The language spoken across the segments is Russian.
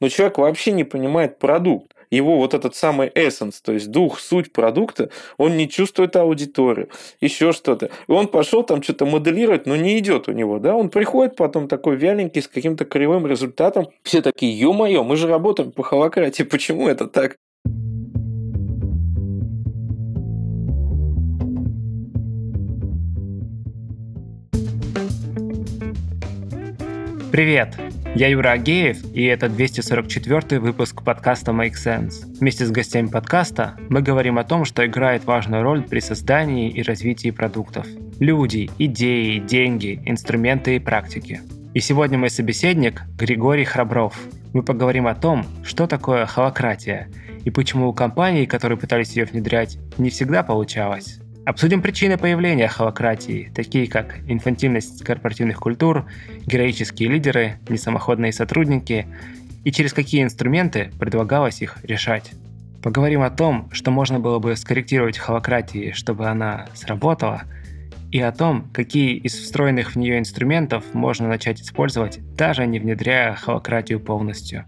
но человек вообще не понимает продукт. Его вот этот самый эссенс, то есть дух, суть продукта, он не чувствует аудиторию, еще что-то. И он пошел там что-то моделировать, но не идет у него, да? Он приходит потом такой вяленький, с каким-то кривым результатом. Все такие, ё-моё, мы же работаем по холакратии, почему это так? Привет! Я Юра Агеев, и это 244-й выпуск подкаста Make Sense. Вместе с гостями подкаста мы говорим о том, что играет важную роль при создании и развитии продуктов. Люди, идеи, деньги, инструменты и практики. И сегодня мой собеседник Григорий Храбров. Мы поговорим о том, что такое холакратия, и почему у компаний, которые пытались ее внедрять, не всегда получалось. Обсудим причины появления холакратии, такие как инфантильность корпоративных культур, героические лидеры, несамоходные сотрудники и через какие инструменты предлагалось их решать. Поговорим о том, что можно было бы скорректировать в холакратии, чтобы она сработала, и о том, какие из встроенных в нее инструментов можно начать использовать, даже не внедряя холакратию полностью.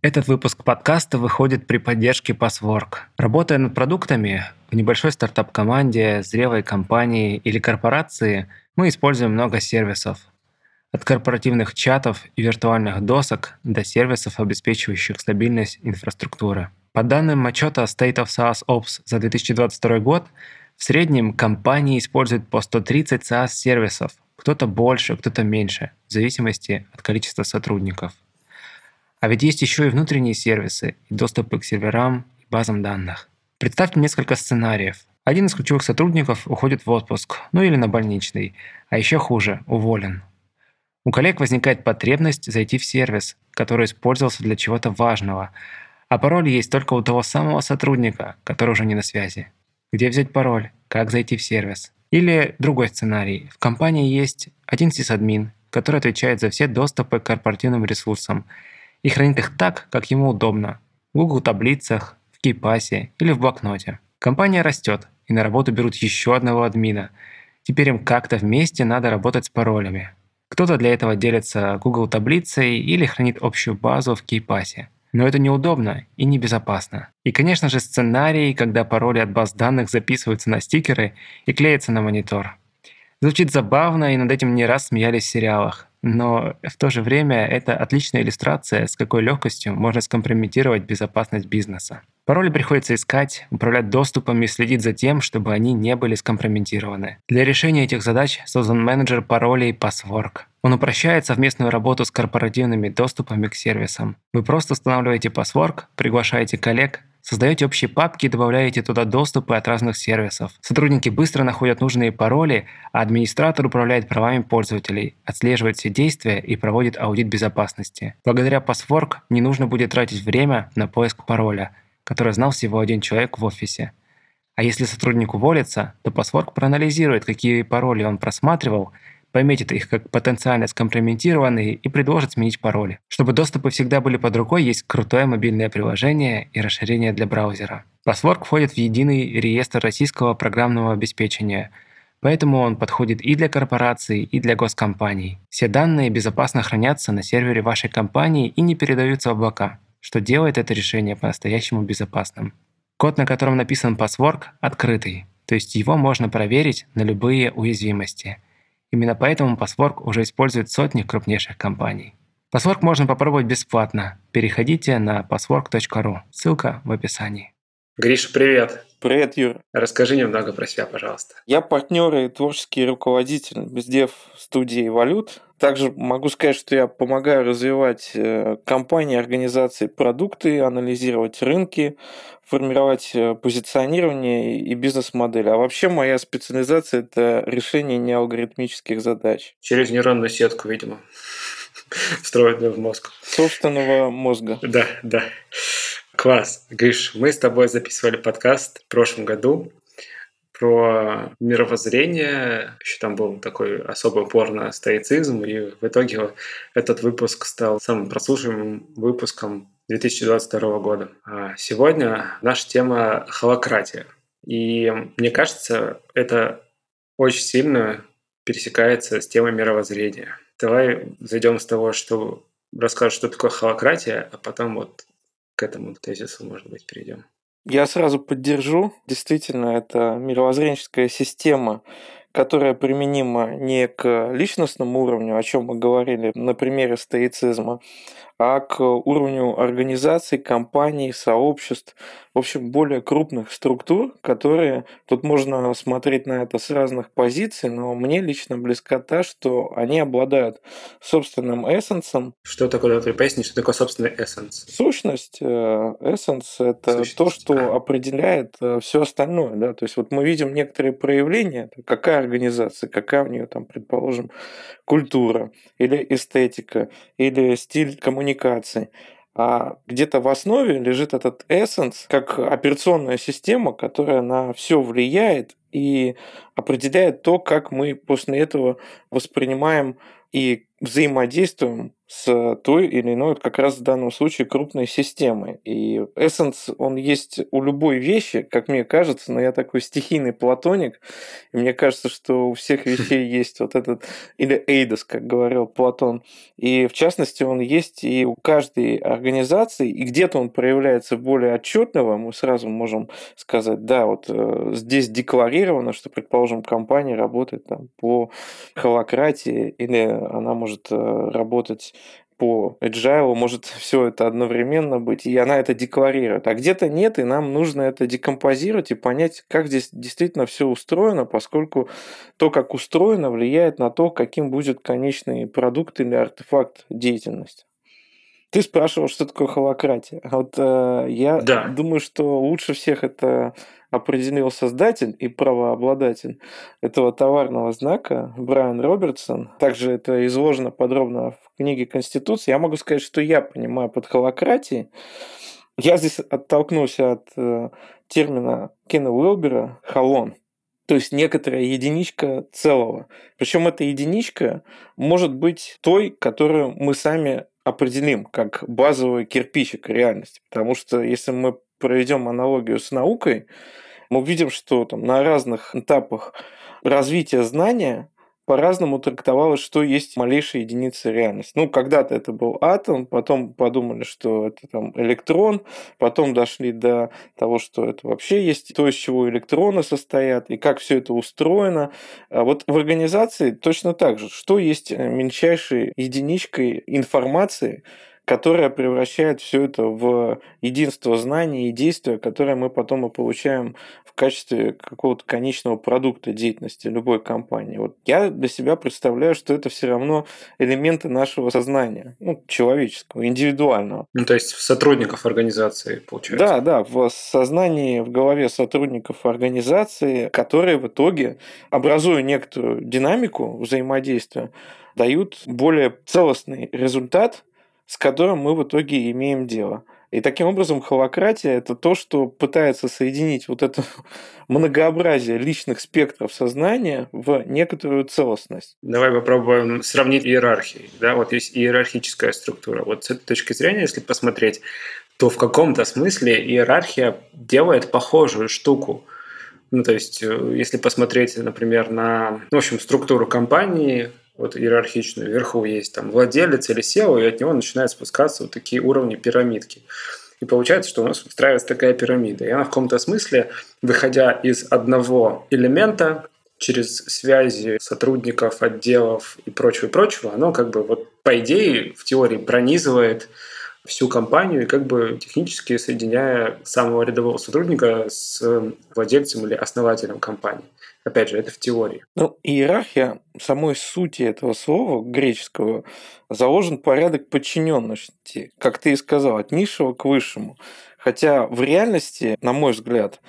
Этот выпуск подкаста выходит при поддержке Passwork. Работая над продуктами в небольшой стартап-команде, зрелой компании или корпорации, мы используем много сервисов. От корпоративных чатов и виртуальных досок до сервисов, обеспечивающих стабильность инфраструктуры. По данным отчета State of SaaSOps за 2022 год, в среднем компании используют по 130 SaaS-сервисов, кто-то больше, кто-то меньше, в зависимости от количества сотрудников. А ведь есть еще и внутренние сервисы, и доступы к серверам и базам данных. Представьте несколько сценариев. Один из ключевых сотрудников уходит в отпуск, ну или на больничный, а еще хуже – уволен. У коллег возникает потребность зайти в сервис, который использовался для чего-то важного, а пароль есть только у того самого сотрудника, который уже не на связи. Где взять пароль? Как зайти в сервис? Или другой сценарий. В компании есть один сисадмин, который отвечает за все доступы к корпоративным ресурсам, и хранит их так, как ему удобно – в Google таблицах, в кейпасе или в блокноте. Компания растет, и на работу берут еще одного админа. Теперь им как-то вместе надо работать с паролями. Кто-то для этого делится Google таблицей или хранит общую базу в кейпасе. Но это неудобно и небезопасно. И, конечно же, сценарий, когда пароли от баз данных записываются на стикеры и клеятся на монитор. Звучит забавно, и над этим не раз смеялись в сериалах. Но в то же время это отличная иллюстрация, с какой легкостью можно скомпрометировать безопасность бизнеса. Пароли приходится искать, управлять доступами и следить за тем, чтобы они не были скомпрометированы. Для решения этих задач создан менеджер паролей Passwork. Он упрощает совместную работу с корпоративными доступами к сервисам. Вы просто устанавливаете Passwork, приглашаете коллег, создаете общие папки и добавляете туда доступы от разных сервисов. Сотрудники быстро находят нужные пароли, а администратор управляет правами пользователей, отслеживает все действия и проводит аудит безопасности. Благодаря Passwork не нужно будет тратить время на поиск пароля, который знал всего один человек в офисе. А если сотрудник уволится, то Passwork проанализирует, какие пароли он просматривал, пометит их как потенциально скомпрометированные и предложит сменить пароли. Чтобы доступы всегда были под рукой, есть крутое мобильное приложение и расширение для браузера. Passwork входит в единый реестр российского программного обеспечения, поэтому он подходит и для корпораций, и для госкомпаний. Все данные безопасно хранятся на сервере вашей компании и не передаются в облака, что делает это решение по-настоящему безопасным. Код, на котором написан Passwork, открытый, то есть его можно проверить на любые уязвимости. Именно поэтому Passwork уже использует сотни крупнейших компаний. Passwork можно попробовать бесплатно. Переходите на passwork.ru. Ссылка в описании. Гриша, привет. Привет, Юра. Расскажи немного про себя, пожалуйста. Я партнер и творческий руководитель бездев студии Evolut. Также могу сказать, что я помогаю развивать компании, организации, продукты, анализировать рынки, формировать позиционирование и бизнес-модель. А вообще моя специализация – это решение неалгоритмических задач. Через нейронную сетку, видимо, встроенную в мозг. Собственного мозга. Да, да. Класс. Гриш, мы с тобой записывали подкаст в прошлом году про мировоззрение. Еще там был такой особо упор на стоицизм, и в итоге этот выпуск стал самым прослушиваемым выпуском 2022 года. А сегодня наша тема — холакратия. И мне кажется, это очень сильно пересекается с темой мировоззрения. Давай зайдем с того, что расскажешь, что такое холакратия, а потом вот к этому тезису, может быть, перейдем. Я сразу поддержу. Действительно, это мировоззренческая система, которая применима не к личностному уровню, о чем мы говорили на примере стоицизма, а к уровню организаций, компаний, сообществ, в общем, более крупных структур, которые... Тут можно смотреть на это с разных позиций, но мне лично близка та, что они обладают собственным эссенсом. Что такое, ты поясни, что такое собственный эссенс? Сущность. Эссенс – это сущность, то, что определяет все остальное. Да? То есть вот мы видим некоторые проявления, какая организация, какая у нее, там, предположим, культура или эстетика, или стиль коммуникации. А где-то в основе лежит этот эссенс как операционная система, которая на все влияет и определяет то, как мы после этого воспринимаем и взаимодействуем с той или иной, как раз в данном случае, крупной системой. И эссенс, он есть у любой вещи, как мне кажется, но я такой стихийный платоник, и мне кажется, что у всех вещей есть вот этот, или эйдос, как говорил Платон, и в частности он есть и у каждой организации, и где-то он проявляется более отчетливо, мы сразу можем сказать, да, вот здесь декларировано, что, предположим, компания работает там по холакратии, или она может работать по agile, может все это одновременно быть, и она это декларирует. А где-то нет, и нам нужно это декомпозировать и понять, как здесь действительно все устроено, поскольку то, как устроено, влияет на то, каким будет конечный продукт или артефакт деятельности. Ты спрашивал, что такое холакратия. Вот я думаю, что лучше всех это определил создатель и правообладатель этого товарного знака Брайан Робертсон. Также это изложено подробно в книге «Конституция». Я могу сказать, что я понимаю под холакратией. Я здесь оттолкнусь от термина Кена Уилбера «холон». То есть некоторая единичка целого. Причем эта единичка может быть той, которую мы сами определим как базовый кирпичик реальности. Потому что если мы проведем аналогию с наукой, мы видим, что там на разных этапах развития знания по-разному трактовалось, что есть малейшая единица реальности. Ну, когда-то это был атом, потом подумали, что это там электрон, потом дошли до того, что это вообще есть то, из чего электроны состоят, и как все это устроено. А вот в организации точно так же, что есть мельчайшей единичкой информации, которая превращает все это в единство знаний и действия, которое мы потом и получаем в качестве какого-то конечного продукта деятельности любой компании. Вот я для себя представляю, что это все равно элементы нашего сознания, ну, человеческого, индивидуального. Ну, то есть в сотрудников организации, получается? Да, да, в сознании, в голове сотрудников организации, которые в итоге, образуя некоторую динамику взаимодействия, дают более целостный результат, с которым мы в итоге имеем дело. И таким образом холакратия – это то, что пытается соединить вот это многообразие личных спектров сознания в некоторую целостность. Давай попробуем сравнить иерархии. Да? Вот есть иерархическая структура. Вот с этой точки зрения, если посмотреть, то в каком-то смысле иерархия делает похожую штуку. Ну, то есть, если посмотреть, например, на, в общем, структуру компании – вот иерархичную. Вверху есть там владелец или SEO, и от него начинают спускаться вот такие уровни пирамидки. И получается, что у нас устраивается такая пирамида. И она в каком-то смысле, выходя из одного элемента, через связи сотрудников, отделов и прочего, оно как бы вот по идее в теории пронизывает всю компанию и как бы технически соединяя самого рядового сотрудника с владельцем или основателем компании. Опять же, это в теории. Ну, иерархия, в самой сути этого слова греческого, заложен порядок подчиненности, как ты и сказал, от низшего к высшему. Хотя в реальности, на мой взгляд,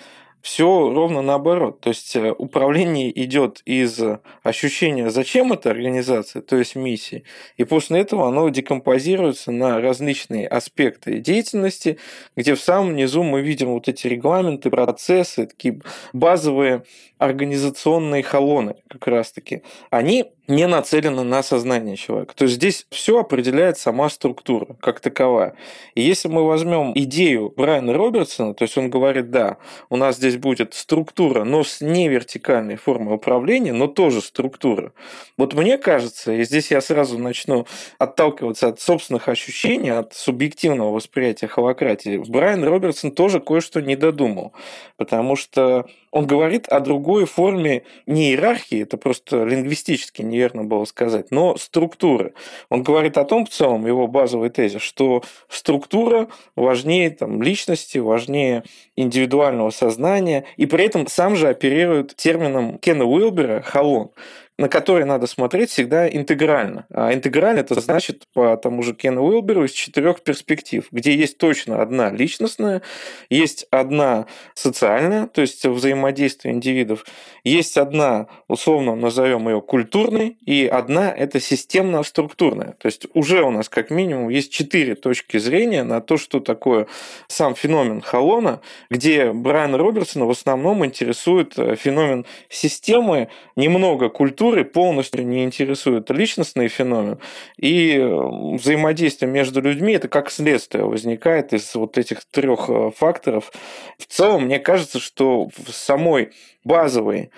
все ровно наоборот. То есть управление идет из ощущения, зачем эта организация, то есть миссии, и после этого оно декомпозируется на различные аспекты деятельности, где в самом низу мы видим вот эти регламенты, процессы, такие базовые организационные холоны как раз-таки. Они не нацелена на сознание человека. То есть здесь все определяет сама структура как таковая. И если мы возьмем идею Брайана Робертсона, то есть он говорит, да, у нас здесь будет структура, но с невертикальной формой управления, но тоже структура. Вот мне кажется, и здесь я сразу начну отталкиваться от собственных ощущений, от субъективного восприятия холакратии, Брайан Робертсон тоже кое-что не додумал, потому что он говорит о другой форме не иерархии, это просто лингвистически неверно было сказать, но структуры. Он говорит о том, в целом, его базовый тезис, что структура важнее там, личности, важнее индивидуального сознания, и при этом сам же оперирует термином Кена Уилбера «холон», на которые надо смотреть всегда интегрально. А интегрально это значит, по тому же Кену Уилберу, из 4 перспектив, где есть точно одна личностная, есть одна социальная, то есть взаимодействие индивидов, есть одна, условно назовем ее культурной, и одна это системно-структурная. То есть уже у нас как минимум есть 4 точки зрения на то, что такое сам феномен холона, где Брайан Робертсон в основном интересует феномен системы, немного культуры, полностью не интересует личностный феномен, и взаимодействие между людьми это как следствие возникает из вот этих 3 факторов. В целом, мне кажется, что в самой базовой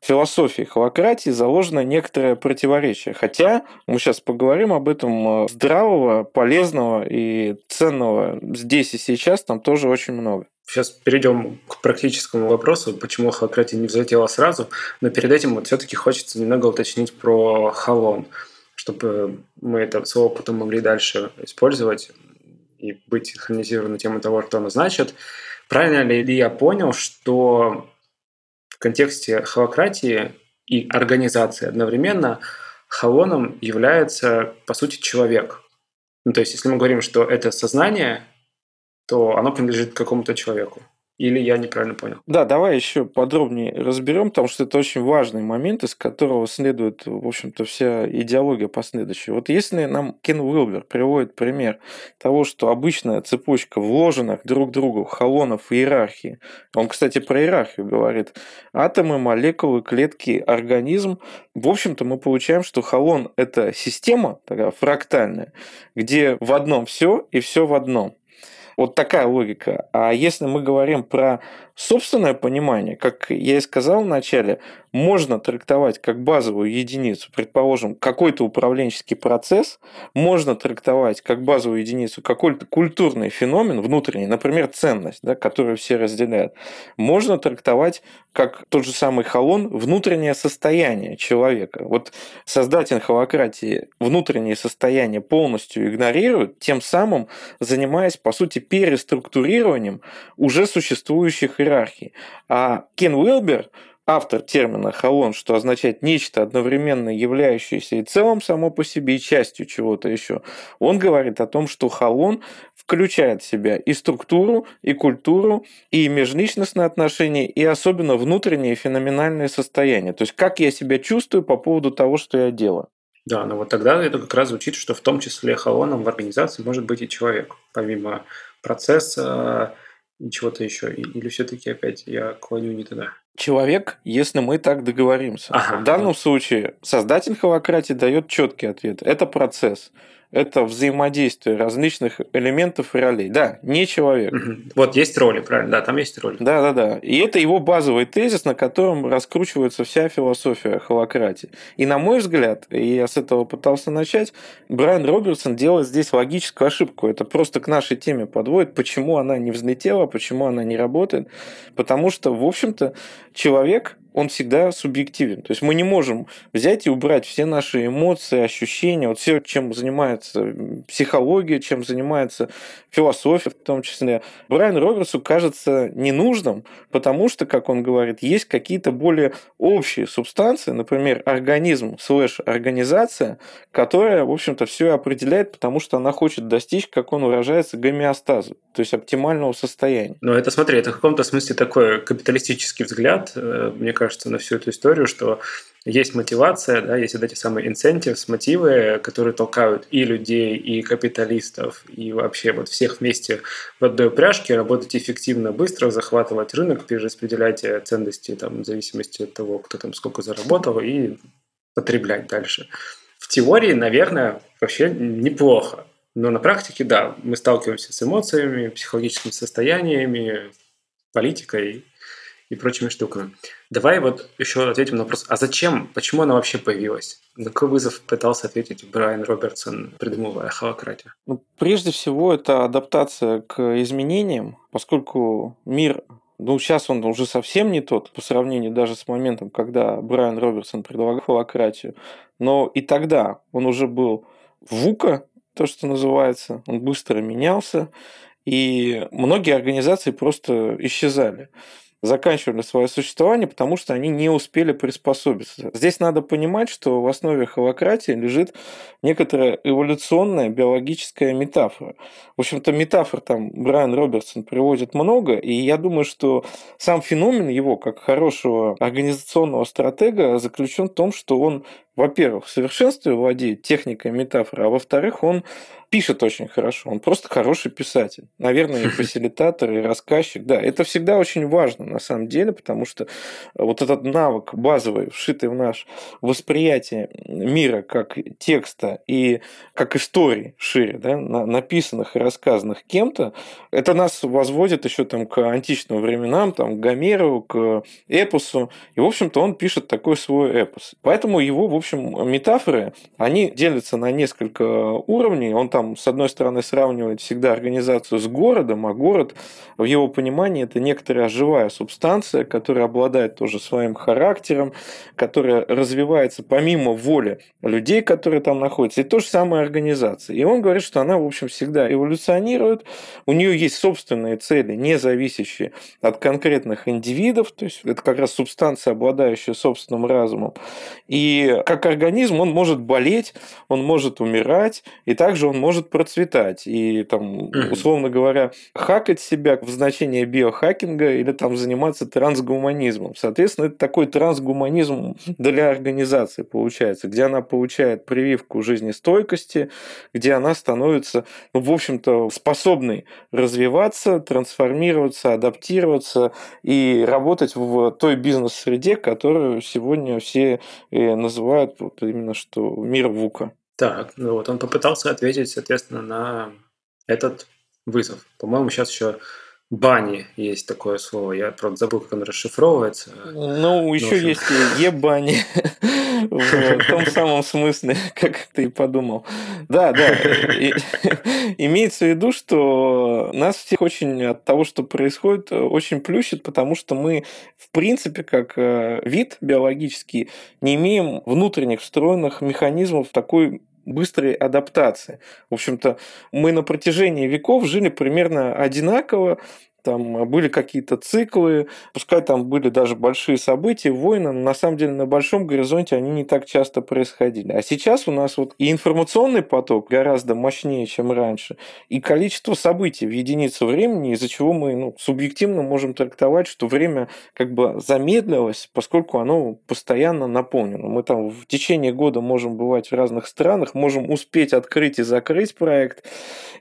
философии холакратии заложено некоторое противоречие. Хотя мы сейчас поговорим об этом здравого, полезного и ценного здесь и сейчас там тоже очень много. Сейчас перейдем к практическому вопросу, почему холакратия не взлетела сразу, но перед этим вот все-таки хочется немного уточнить про холон, чтобы мы это слово потом могли дальше использовать и быть синхронизированы темой того, что оно значит. Правильно ли я понял, что в контексте холакратии и организации одновременно холоном является, по сути, человек? Ну, то есть, если мы говорим, что это сознание, то оно принадлежит какому-то человеку. Или я неправильно понял? Да, давай еще подробнее разберем, потому что это очень важный момент, из которого следует, в общем-то, вся идеология последующая. Вот если нам Кен Уилбер приводит пример того, что обычная цепочка вложенных друг к другу холонов в иерархии, он, кстати, про иерархию говорит, атомы, молекулы, клетки, организм, в общем-то, мы получаем, что холон – это система такая фрактальная, где в одном все и все в одном. Вот такая логика. А если мы говорим про собственное понимание, как я и сказал в начале, можно трактовать как базовую единицу, предположим, какой-то управленческий процесс, можно трактовать как базовую единицу какой-то культурный феномен внутренний, например, ценность, да, которую все разделяют. Можно трактовать как тот же самый холон внутреннее состояние человека. Вот создатель холакратии внутреннее состояние полностью игнорирует, тем самым занимаясь, по сути, переструктурированием уже существующих иерархий. А Кен Уилбер, автор термина «холон», что означает нечто одновременно являющееся и целым само по себе, и частью чего-то еще, он говорит о том, что холон включает в себя и структуру, и культуру, и межличностные отношения, и особенно внутренние феноменальные состояния. То есть как я себя чувствую по поводу того, что я делаю. Да, но вот тогда это как раз звучит, что в том числе холоном в организации может быть и человек, помимо процесса и чего-то еще. Или все-таки опять я клоню не туда? Человек, если мы так договоримся. Ага, в данном случае создатель холакратии дает четкий ответ. Это процесс. Это взаимодействие различных элементов и ролей. Да, не человек. Вот есть роли, правильно? Да, там есть роли. Да. И это его базовый тезис, на котором раскручивается вся философия холакратии. И на мой взгляд, и я с этого пытался начать, Брайан Робертсон делает здесь логическую ошибку. Это просто к нашей теме подводит, почему она не взлетела, почему она не работает. Потому что, в общем-то, человек, он всегда субъективен. То есть мы не можем взять и убрать все наши эмоции, ощущения, вот все, чем занимается психология, чем занимается философия в том числе. Брайану Робертсу кажется ненужным, потому что, как он говорит, есть какие-то более общие субстанции, например, организм /организация, которая, в общем-то, все определяет, потому что она хочет достичь, как он выражается, гомеостаза, то есть оптимального состояния. Но это, смотри, это в каком-то смысле такой капиталистический взгляд, мне кажется, на всю эту историю, что есть мотивация, да, есть вот эти самые incentives, мотивы, которые толкают и людей, и капиталистов, и вообще вот всех вместе в одной упряжке работать эффективно, быстро, захватывать рынок, перераспределять ценности там, в зависимости от того, кто там сколько заработал, и потреблять дальше. В теории, наверное, вообще неплохо. Но на практике, да, мы сталкиваемся с эмоциями, психологическими состояниями, политикой и прочими штуками. Давай вот еще ответим на вопрос, а зачем, почему она вообще появилась? На какой вызов пытался ответить Брайан Робертсон, придумывая холакратию? Ну, прежде всего, это адаптация к изменениям, поскольку мир, сейчас он уже совсем не тот, по сравнению даже с моментом, когда Брайан Робертсон предлагал холакратию, но и тогда он уже был ВУКА, то, что называется, он быстро менялся, и многие организации просто исчезали, заканчивали свое существование, потому что они не успели приспособиться. Здесь надо понимать, что в основе холакратии лежит некоторая эволюционная биологическая метафора. В общем-то, метафор там Брайан Робертсон приводит много, и я думаю, что сам феномен его, как хорошего организационного стратега, заключен в том, что он, во-первых, в совершенстве владеет техникой метафоры, а во-вторых, он пишет очень хорошо. Он просто хороший писатель. Наверное, и фасилитатор, и рассказчик. Да, это всегда очень важно, на самом деле, потому что вот этот навык базовый, вшитый в наше восприятие мира как текста и как истории шире, да, написанных и рассказанных кем-то, это нас возводит еще там к античным временам, там, к Гомеру, к эпосу. И, в общем-то, он пишет такой свой эпос. Поэтому его, в общем, метафоры, они делятся на несколько уровней. Он там, с одной стороны, сравнивает всегда организацию с городом, а город, в его понимании, это некоторая живая субстанция, которая обладает тоже своим характером, которая развивается помимо воли людей, которые там находятся, и то же самое организация. И он говорит, что она, в общем, всегда эволюционирует, у нее есть собственные цели, не зависящие от конкретных индивидов, то есть это как раз субстанция, обладающая собственным разумом. И как организм, он может болеть, он может умирать, и также он может процветать. И, там, условно говоря, хакать себя в значении биохакинга или там заниматься трансгуманизмом. Соответственно, это такой трансгуманизм для организации получается, где она получает прививку жизнестойкости, где она становится, в общем-то, способной развиваться, трансформироваться, адаптироваться и работать в той бизнес-среде, которую сегодня все называют вот именно что мир ВУКа. Так, ну вот он попытался ответить, соответственно, на этот вызов. По-моему, сейчас еще бани есть такое слово. Я просто забыл, как оно расшифровывается. Ну, еще есть и ебани. В том самом смысле, как ты и подумал. Да. Имеется в виду, что нас всех очень от того, что происходит, очень плющит, потому что мы, в принципе, как вид биологический, не имеем внутренних встроенных механизмов такой быстрой адаптации. В общем-то, мы на протяжении веков жили примерно одинаково, там были какие-то циклы, пускай там были даже большие события, войны, но на самом деле на большом горизонте они не так часто происходили. А сейчас у нас вот и информационный поток гораздо мощнее, чем раньше, и количество событий в единицу времени, из-за чего мы субъективно можем трактовать, что время как бы замедлилось, поскольку оно постоянно наполнено. Мы там в течение года можем бывать в разных странах, можем успеть открыть и закрыть проект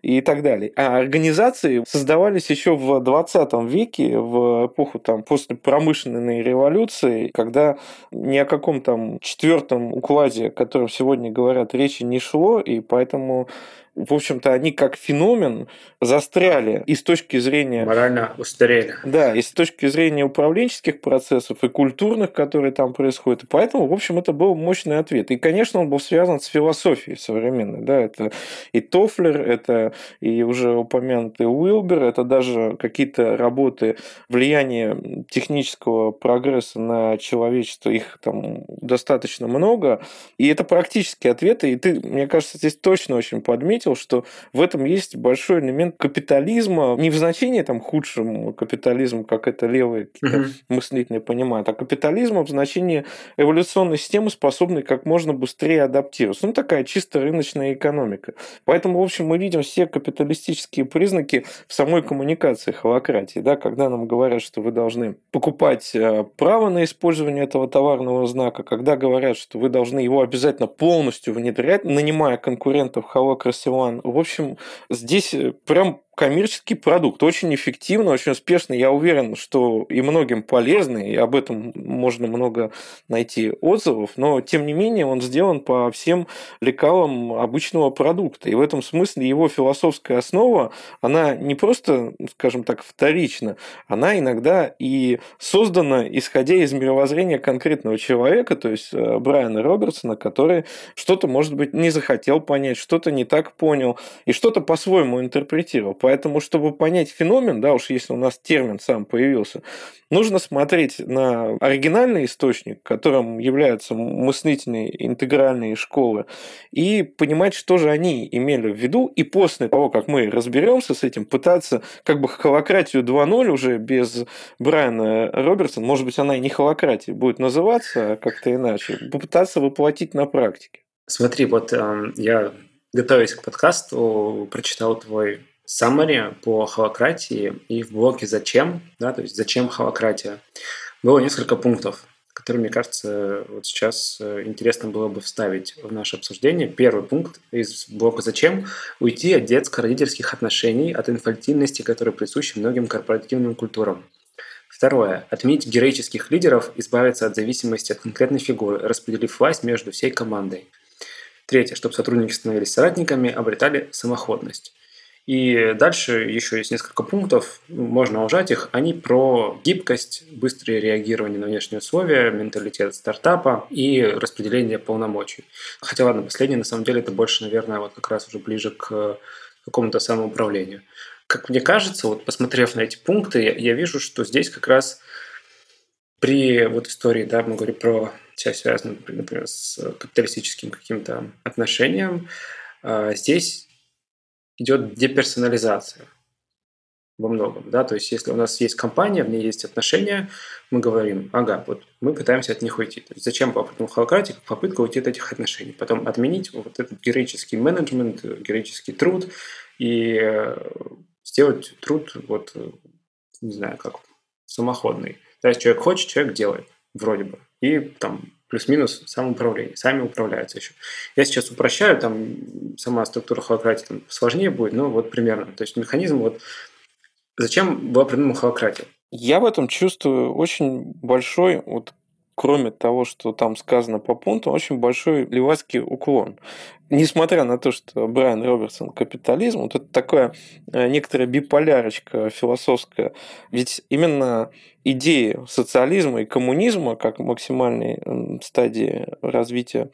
и так далее. А организации создавались еще в 20 веке, в эпоху там, после промышленной революции, когда ни о каком там четвертом укладе, о котором сегодня говорят, речи не шло, и поэтому, в общем-то, они как феномен застряли и с точки зрения... Морально устарели. Да, и с точки зрения управленческих процессов и культурных, которые там происходят. И поэтому, в общем, это был мощный ответ. И, конечно, он был связан с философией современной. Да? Это и Тоффлер, это и уже упомянутый Уилбер, это даже какие-то работы влияния технического прогресса на человечество. Их там достаточно много. И это практические ответы. И ты, мне кажется, здесь точно очень подметил, что в этом есть большой элемент капитализма, не в значении там худшего капитализма, как это левые мыслители понимают, а капитализма в значении эволюционной системы, способной как можно быстрее адаптироваться. Такая чисто рыночная экономика. Поэтому, в общем, мы видим все капиталистические признаки в самой коммуникации холакратии, да, когда нам говорят, что вы должны покупать право на использование этого товарного знака, когда говорят, что вы должны его обязательно полностью внедрять, нанимая конкурентов холакратии. В общем, здесь прям коммерческий продукт, очень эффективный, очень успешный. Я уверен, что и многим полезный, и об этом можно много найти отзывов, но, тем не менее, он сделан по всем лекалам обычного продукта. И в этом смысле его философская основа, она не просто, скажем так, вторична, она иногда и создана, исходя из мировоззрения конкретного человека, то есть Брайана Робертсона, который что-то, может быть, не захотел понять, что-то не так понял, и что-то по-своему интерпретировал. Поэтому, чтобы понять феномен, да, уж если у нас термин сам появился, нужно смотреть на оригинальный источник, которым являются мыслительные интегральные школы, и понимать, что же они имели в виду, и после того, как мы разберемся с этим, пытаться как бы холакратию 2.0 уже без Брайана Робертсона, может быть, она и не холакратия будет называться, а как-то иначе, попытаться воплотить на практике. Смотри, вот я, готовясь к подкасту, прочитал твой саммари по холакратии, и в блоке «Зачем?», да, то есть «Зачем холакратия?», было несколько пунктов, которые, мне кажется, вот сейчас интересно было бы вставить в наше обсуждение. Первый пункт из блока «Зачем?» – уйти от детско-родительских отношений, от инфантильности, которая присуща многим корпоративным культурам. Второе. Отменить героических лидеров, избавиться от зависимости от конкретной фигуры, распределив власть между всей командой. Третье. Чтобы сотрудники становились соратниками, обретали самоходность. И дальше еще есть несколько пунктов, можно ужать их. Они про гибкость, быстрое реагирование на внешние условия, менталитет стартапа и распределение полномочий. Хотя, ладно, последнее, на самом деле, это больше, наверное, вот как раз уже ближе к какому-то самоуправлению. Как мне кажется, вот посмотрев на эти пункты, я вижу, что здесь как раз при вот истории, да, мы говорим про часть, связанную, например, с капиталистическим каким-то отношением, здесь идет деперсонализация во многом, да, то есть если у нас есть компания, в ней есть отношения, мы говорим, ага, вот мы пытаемся от них уйти. То есть зачем попытка холакратии? Попытка уйти от этих отношений, потом отменить вот этот героический менеджмент, героический труд и сделать труд вот, не знаю, как самоходный. То есть человек хочет, человек делает, вроде бы, и там плюс-минус самоуправление, сами управляются еще. Я сейчас упрощаю, там сама структура холакратии там сложнее будет, но вот примерно, то есть механизм, вот зачем была придумана холакратия? Я в этом чувствую очень большой, вот кроме того, что там сказано по пункту, очень большой левацкий уклон. Несмотря на то, что Брайан Робертсон капитализм, вот это такая некоторая биполярочка философская. Ведь именно идеи социализма и коммунизма, как максимальной стадии развития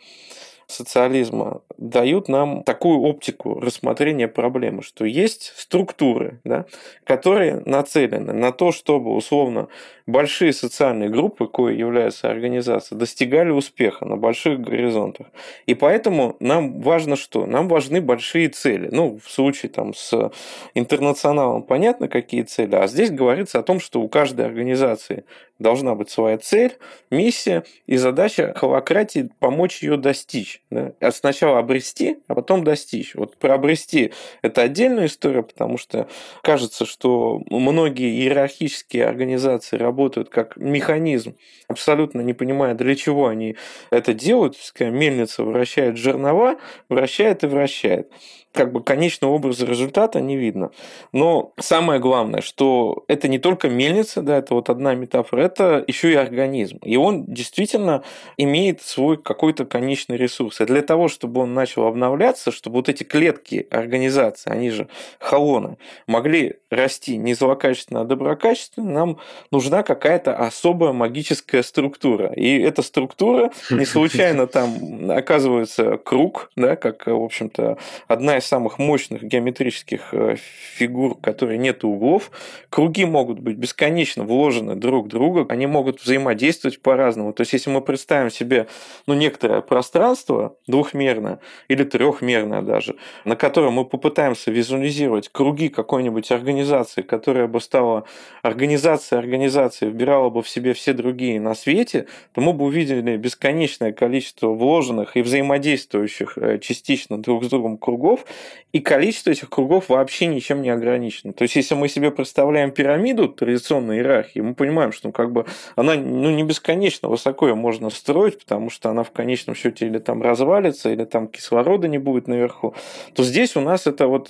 социализма, дают нам такую оптику рассмотрения проблемы, что есть структуры, да, которые нацелены на то, чтобы, условно, большие социальные группы, коей является организация, достигали успеха на больших горизонтах. И поэтому нам важно что? Нам важны большие цели. Ну, в случае там, с интернационалом понятно, какие цели, а здесь говорится о том, что у каждой организации должна быть своя цель, миссия и задача холакратии помочь ее достичь. Да? Сначала обрести, а потом достичь. Вот про обрести это отдельная история, потому что кажется, что многие иерархические организации работают как механизм, абсолютно не понимая, для чего они это делают. Мельница вращает жернова, вращает и вращает. Как бы конечного образа результата не видно. Но самое главное, что это не только мельница, да, это вот одна метафора, это еще и организм. И он действительно имеет свой какой-то конечный ресурс. И для того, чтобы он начал обновляться, чтобы вот эти клетки организации, они же холоны, могли расти не злокачественно, а доброкачественно, нам нужна какая-то особая магическая структура. И эта структура не случайно там оказывается круг, да, как, в общем-то, одна из самых мощных геометрических фигур, которые нет углов. Круги могут быть бесконечно вложены друг в друга, они могут взаимодействовать по-разному. То есть, если мы представим себе, ну, некоторое пространство двухмерное или трехмерное даже, на котором мы попытаемся визуализировать круги какой-нибудь организации, которая бы стала организацией, вбирала бы в себе все другие на свете, то мы бы увидели бесконечное количество вложенных и взаимодействующих частично друг с другом кругов, и количество этих кругов вообще ничем не ограничено. То есть, если мы себе представляем пирамиду традиционной иерархии, мы понимаем, что как бы она не бесконечно высоко ее можно строить, потому что она в конечном счете или там развалится, или там кислорода не будет наверху, то здесь у нас это вот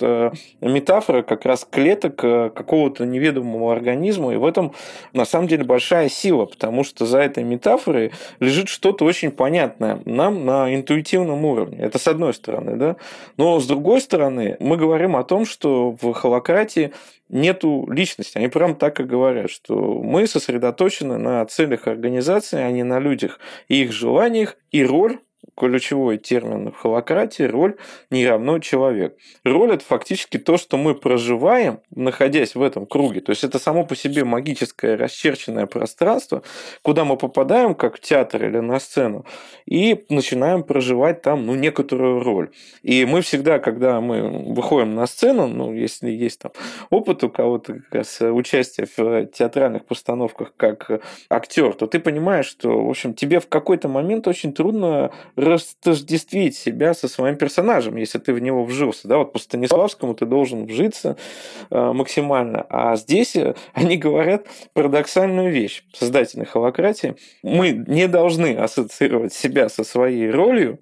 метафора как раз клеток какого-то неведомого организма, и в этом на самом деле большая сила, потому что за этой метафорой лежит что-то очень понятное нам на интуитивном уровне. Это с одной стороны, да. Но с другой стороны, мы говорим о том, что в холакратии нету личности. Они прям так и говорят, что мы сосредоточены на целях организации, а не на людях, и их желаниях, и роль, ключевой термин в холакратии, роль не равно человек. Роль – это фактически то, что мы проживаем, находясь в этом круге. То есть это само по себе магическое расчерченное пространство, куда мы попадаем, как в театр или на сцену, и начинаем проживать там некоторую роль. И мы всегда, когда мы выходим на сцену, если есть там опыт у кого-то как раз участия в театральных постановках как актер, то ты понимаешь, что, в общем, тебе в какой-то момент очень трудно растождествить себя со своим персонажем, если ты в него вжился. Да? Вот по Станиславскому ты должен вжиться максимально. А здесь они говорят парадоксальную вещь. Создатели холакратии. Мы не должны ассоциировать себя со своей ролью,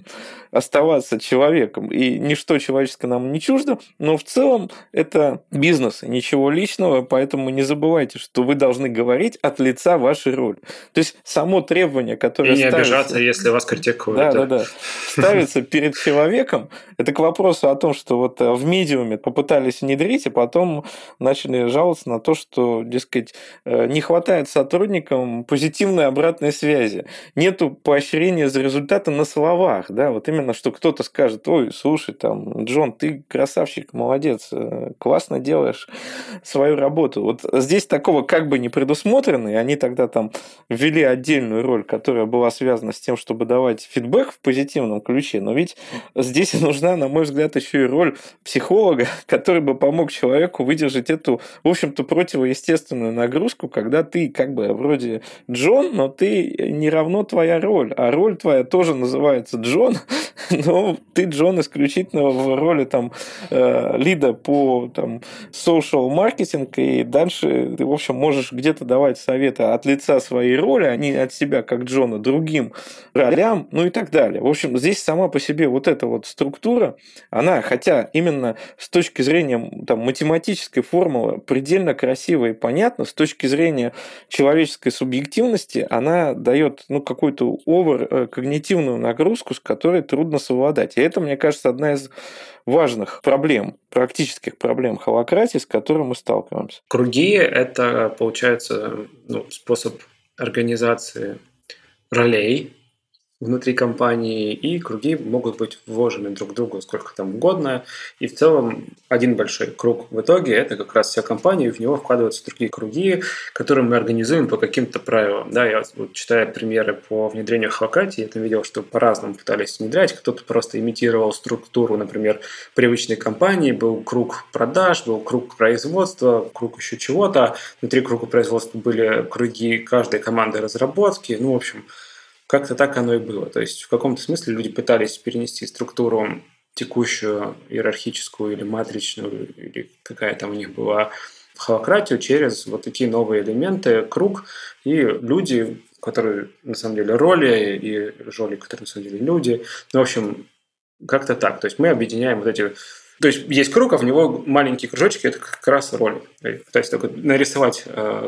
оставаться человеком. И ничто человеческое нам не чуждо, но в целом это бизнес, ничего личного, поэтому не забывайте, что вы должны говорить от лица вашей роли. То есть само требование, которое и не ставится... обижаться, если вас критикуют. Да. Ставится перед человеком. Это к вопросу о том, что вот в медиуме попытались внедрить, а потом начали жаловаться на то, что, дескать, не хватает сотрудникам позитивной обратной связи. Нету поощрения за результаты на словах. Да? Вот именно, что кто-то скажет: ой, слушай, там, Джон, ты красавчик, молодец, классно делаешь свою работу. Вот здесь такого как бы не предусмотрено, и они тогда там ввели отдельную роль, которая была связана с тем, чтобы давать фидбэк в позитивном ключе, но ведь здесь нужна, на мой взгляд, еще и роль психолога, который бы помог человеку выдержать эту, в общем-то, противоестественную нагрузку, когда ты как бы вроде Джон, но ты не равно твоя роль, а роль твоя тоже называется Джон, но ты Джон исключительно в роли там лида по там social-маркетинг, и дальше ты, в общем, можешь где-то давать советы от лица своей роли, а не от себя как Джона другим ролям, ну и так далее. В общем, здесь сама по себе вот эта вот структура, она, хотя именно с точки зрения там математической формулы предельно красива и понятна, с точки зрения человеческой субъективности она дает какую-то овер-когнитивную нагрузку, с которой трудно совладать. И это, мне кажется, одна из важных проблем, практических проблем холакратии, с которой мы сталкиваемся. Круги – это, получается, способ организации ролей внутри компании, и круги могут быть вложены друг к другу сколько там угодно, и в целом один большой круг в итоге – это как раз вся компания, и в него вкладываются другие круги, которые мы организуем по каким-то правилам. Да, я вот читаю примеры по внедрению холакратии, я там видел, что по-разному пытались внедрять, кто-то просто имитировал структуру, например, привычной компании, был круг продаж, был круг производства, круг еще чего-то, внутри круга производства были круги каждой команды разработки, в общем… Как-то так оно и было. То есть в каком-то смысле люди пытались перенести структуру текущую, иерархическую или матричную, или какая там у них была, в холакратию через вот такие новые элементы, круг, и люди, которые на самом деле роли, и роли, которые на самом деле люди. В общем, как-то так. То есть мы объединяем вот эти... То есть есть круг, а в него маленькие кружочки – это как раз роли. Я пытаюсь только нарисовать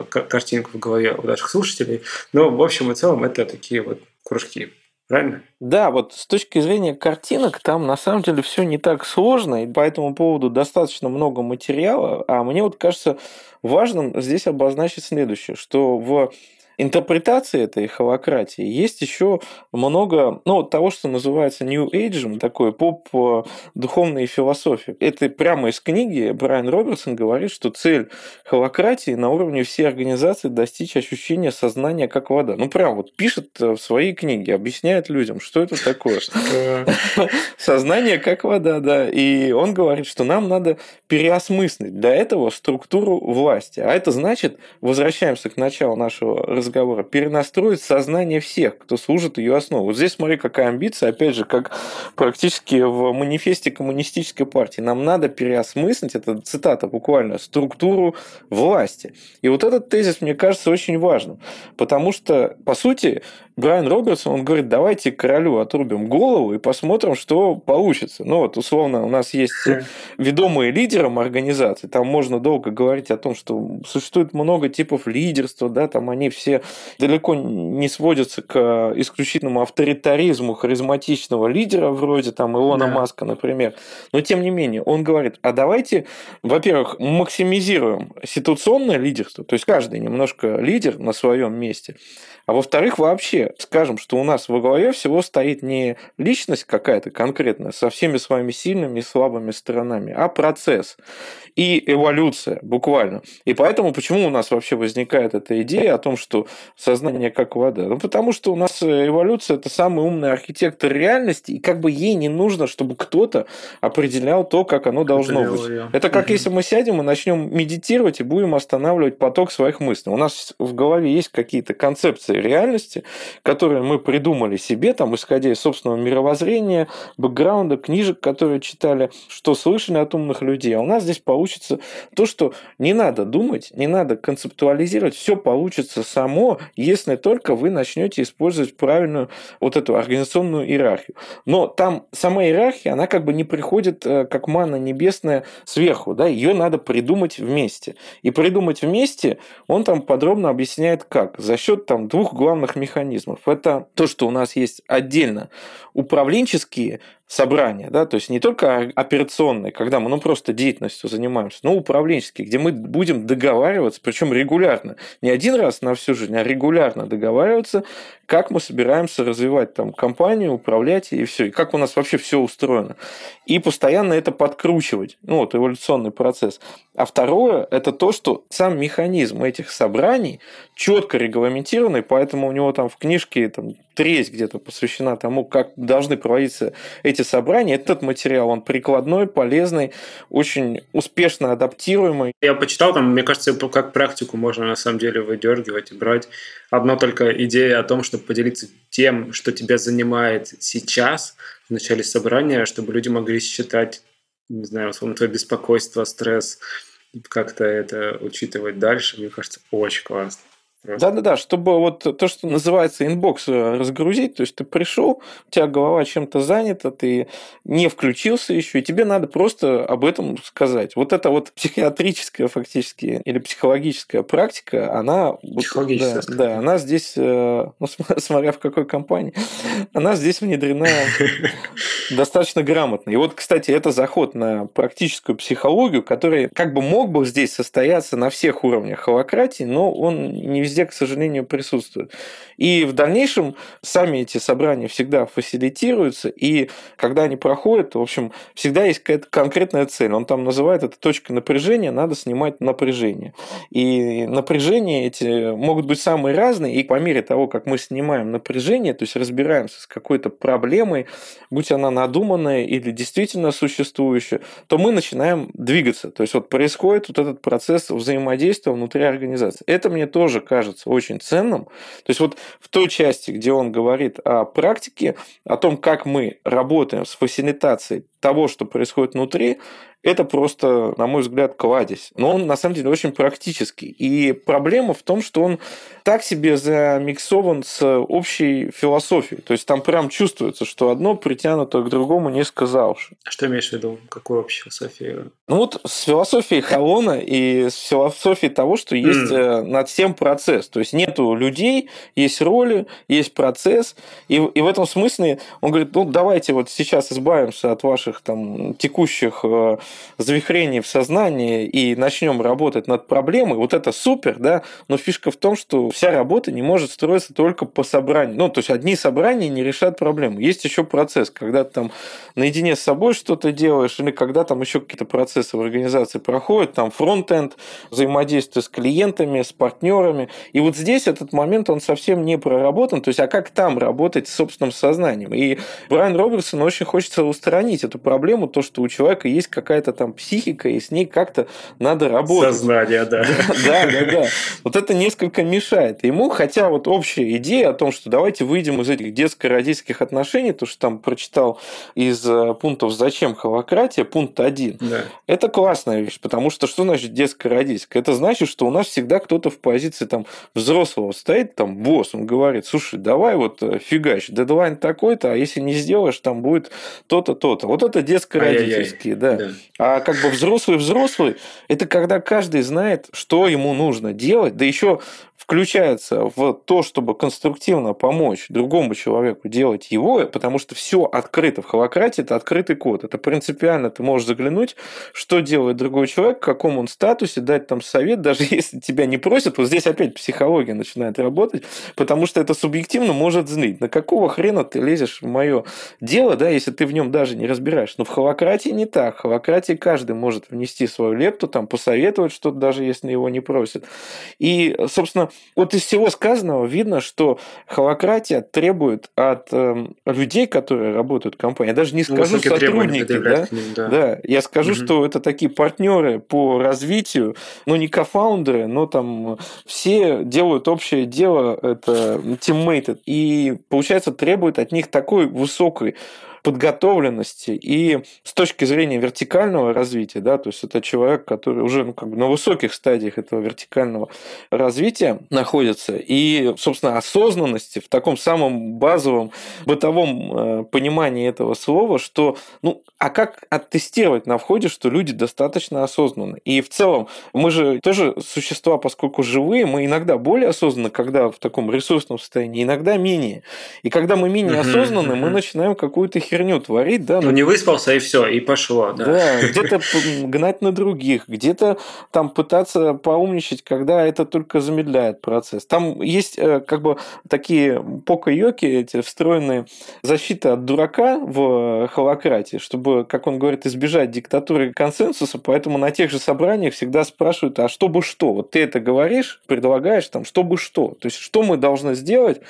картинку в голове у наших слушателей. Но в общем и целом это такие вот кружки. Правильно? Да, вот с точки зрения картинок там на самом деле все не так сложно, и по этому поводу достаточно много материала. А мне вот кажется важным здесь обозначить следующее, что в интерпретации этой холакратии есть еще много того, что называется New Age, такой поп-духовной философии. Это прямо из книги. Брайан Робертсон говорит, что цель холакратии на уровне всей организации достичь ощущения сознания как вода. Прям вот пишет в своей книге, объясняет людям, что это такое. Сознание как вода, да. И он говорит, что нам надо переосмыслить для этого структуру власти. А это значит, возвращаемся к началу нашего разговора, разговора, перенастроить сознание всех, кто служит ее основу. Вот здесь смотри, какая амбиция, опять же, как практически в манифесте коммунистической партии. Нам надо переосмыслить, это цитата буквально, структуру власти. И вот этот тезис, мне кажется, очень важным, потому что, по сути, Брайан Робертсон, он говорит, давайте королю отрубим голову и посмотрим, что получится. Ну вот, условно, у нас есть ведомые лидером организации, там можно долго говорить о том, что существует много типов лидерства, да, там они все далеко не сводятся к исключительному авторитаризму харизматичного лидера, вроде там Илона Маска, например. Но, тем не менее, он говорит, а давайте, во-первых, максимизируем ситуационное лидерство, то есть каждый немножко лидер на своем месте, а во-вторых, вообще скажем, что у нас во главе всего стоит не личность какая-то конкретная со всеми своими сильными и слабыми сторонами, а процесс и эволюция буквально. И поэтому почему у нас вообще возникает эта идея о том, что сознание как вода? Ну, потому что у нас эволюция – это самый умный архитектор реальности, и как бы ей не нужно, чтобы кто-то определял то, как оно должно быть. Это как если мы сядем и начнем медитировать и будем останавливать поток своих мыслей. У нас в голове есть какие-то концепции реальности, которые мы придумали себе, там, исходя из собственного мировоззрения, бэкграунда, книжек, которые читали, что слышали от умных людей. А у нас здесь получится то, что не надо думать, не надо концептуализировать, все получится само, если только вы начнете использовать правильную вот эту организационную иерархию. Но там сама иерархия, она как бы не приходит как манна небесная сверху, да? Ее надо придумать вместе. И придумать вместе он там подробно объясняет, как. За счет там двух главных механизмов. Это то, что у нас есть отдельно управленческие собрания, да, то есть не только операционные, когда мы просто деятельностью занимаемся, но управленческие, где мы будем договариваться, причем регулярно, не один раз на всю жизнь, а регулярно договариваться, как мы собираемся развивать там компанию, управлять и все, и как у нас вообще все устроено. И постоянно это подкручивать, вот эволюционный процесс. А второе, это то, что сам механизм этих собраний четко регламентированный, поэтому у него там в книжке там треть где-то посвящена тому, как должны проводиться эти собрания. Этот материал, он прикладной, полезный, очень успешно адаптируемый. Я почитал, там, мне кажется, как практику можно на самом деле выдергивать и брать. Одно только идея о том, чтобы поделиться тем, что тебя занимает сейчас, в начале собрания, чтобы люди могли считать, не знаю, условно, твое беспокойство, стресс, как-то это учитывать дальше. Мне кажется, очень классно. Да-да-да, чтобы вот то, что называется инбокс, разгрузить, то есть ты пришел, у тебя голова чем-то занята, ты не включился еще, и тебе надо просто об этом сказать. Вот эта вот психиатрическая фактически или психологическая практика, она... Психологическая. Вот, да, она здесь, смотря в какой компании, она здесь внедрена достаточно грамотно. И вот, кстати, это заход на практическую психологию, который как бы мог бы здесь состояться на всех уровнях холакратии, но он не везде, к сожалению, присутствует. И в дальнейшем сами эти собрания всегда фасилитируются, и когда они проходят, в общем, всегда есть какая-то конкретная цель. Он там называет это точкой напряжения, надо снимать напряжение. И напряжения эти могут быть самые разные, и по мере того, как мы снимаем напряжение, то есть разбираемся с какой-то проблемой, будь она надуманная или действительно существующая, то мы начинаем двигаться. То есть вот происходит вот этот процесс взаимодействия внутри организации. Это мне тоже кажется очень ценным. То есть вот в той части, где он говорит о практике, о том, как мы работаем с фасилитацией того, что происходит внутри, это просто, на мой взгляд, кладезь. Но он, на самом деле, очень практический. И проблема в том, что он так себе замиксован с общей философией. То есть там прям чувствуется, что одно притянуто к другому несколько за уши. Что имеешь в виду? Какую общую философию? Ну вот с философией холона и с философией того, что есть над всем процесс. То есть нету людей, есть роли, есть процесс. И в этом смысле он говорит, ну давайте вот сейчас избавимся от ваших там текущих завихрений в сознании и начнем работать над проблемой, вот это супер, да, но фишка в том, что вся работа не может строиться только по собранию. Ну, то есть одни собрания не решат проблему. Есть еще процесс, когда ты там наедине с собой что-то делаешь, или когда там еще какие-то процессы в организации проходят, там фронт-энд, взаимодействие с клиентами, с партнерами. И вот здесь этот момент, он совсем не проработан, то есть, а как там работать с собственным сознанием? И Брайан Робертсон очень хочется устранить эту проблему, то, что у человека есть какая-то какая-то там психика, и с ней как-то надо работать. Сознание, да. Да. Вот это несколько мешает ему, хотя вот общая идея о том, что давайте выйдем из этих детско-родительских отношений, то, что там прочитал из пунктов «Зачем холакратия», пункт 1, это классная вещь, потому что что значит детско-родительское? Это значит, что у нас всегда кто-то в позиции там взрослого стоит, там босс, он говорит: слушай, давай вот фигач, дедлайн такой-то, а если не сделаешь, там будет то-то, то-то. Вот это детско-родительские, да. А как бы взрослый-взрослый, это когда каждый знает, что ему нужно делать, да еще включается в то, чтобы конструктивно помочь другому человеку делать его, потому что все открыто в холакратии, это открытый код, это принципиально ты можешь заглянуть, что делает другой человек, в каком он статусе, дать там совет, даже если тебя не просят. Вот здесь опять психология начинает работать, потому что это субъективно может знать. На какого хрена ты лезешь в мое дело, да, если ты в нем даже не разбираешься? Но в холакратии не так. В холакратии каждый может внести свою лепту, там, посоветовать что-то, даже если его не просят. И, собственно, вот из всего сказанного видно, что холакратия требует от людей, которые работают в компании, я даже не скажу сотрудники, да, я скажу, что это такие партнеры по развитию, но не кофаундеры, но там все делают общее дело, это тиммейты, и получается требует от них такой высокой подготовленности и с точки зрения вертикального развития, да, то есть это человек, который уже как бы на высоких стадиях этого вертикального развития находится, и, собственно, осознанности в таком самом базовом бытовом понимании этого слова, что, ну, а как оттестировать на входе, что люди достаточно осознанны? И в целом мы же тоже существа, поскольку живые, мы иногда более осознанны, когда в таком ресурсном состоянии, иногда менее. И когда мы менее осознаны, мы начинаем какую-то херню творить, да. Ну, не выспался, и все, и пошло, да. Да, где-то гнать на других, где-то там пытаться поумничать, когда это только замедляет процесс. Там есть как бы такие пока-йоки, эти встроенные защиты от дурака в холакратии, чтобы, как он говорит, избежать диктатуры консенсуса, поэтому на тех же собраниях всегда спрашивают: а чтобы что? Вот ты это говоришь, предлагаешь там, чтобы что? То есть, что мы должны сделать,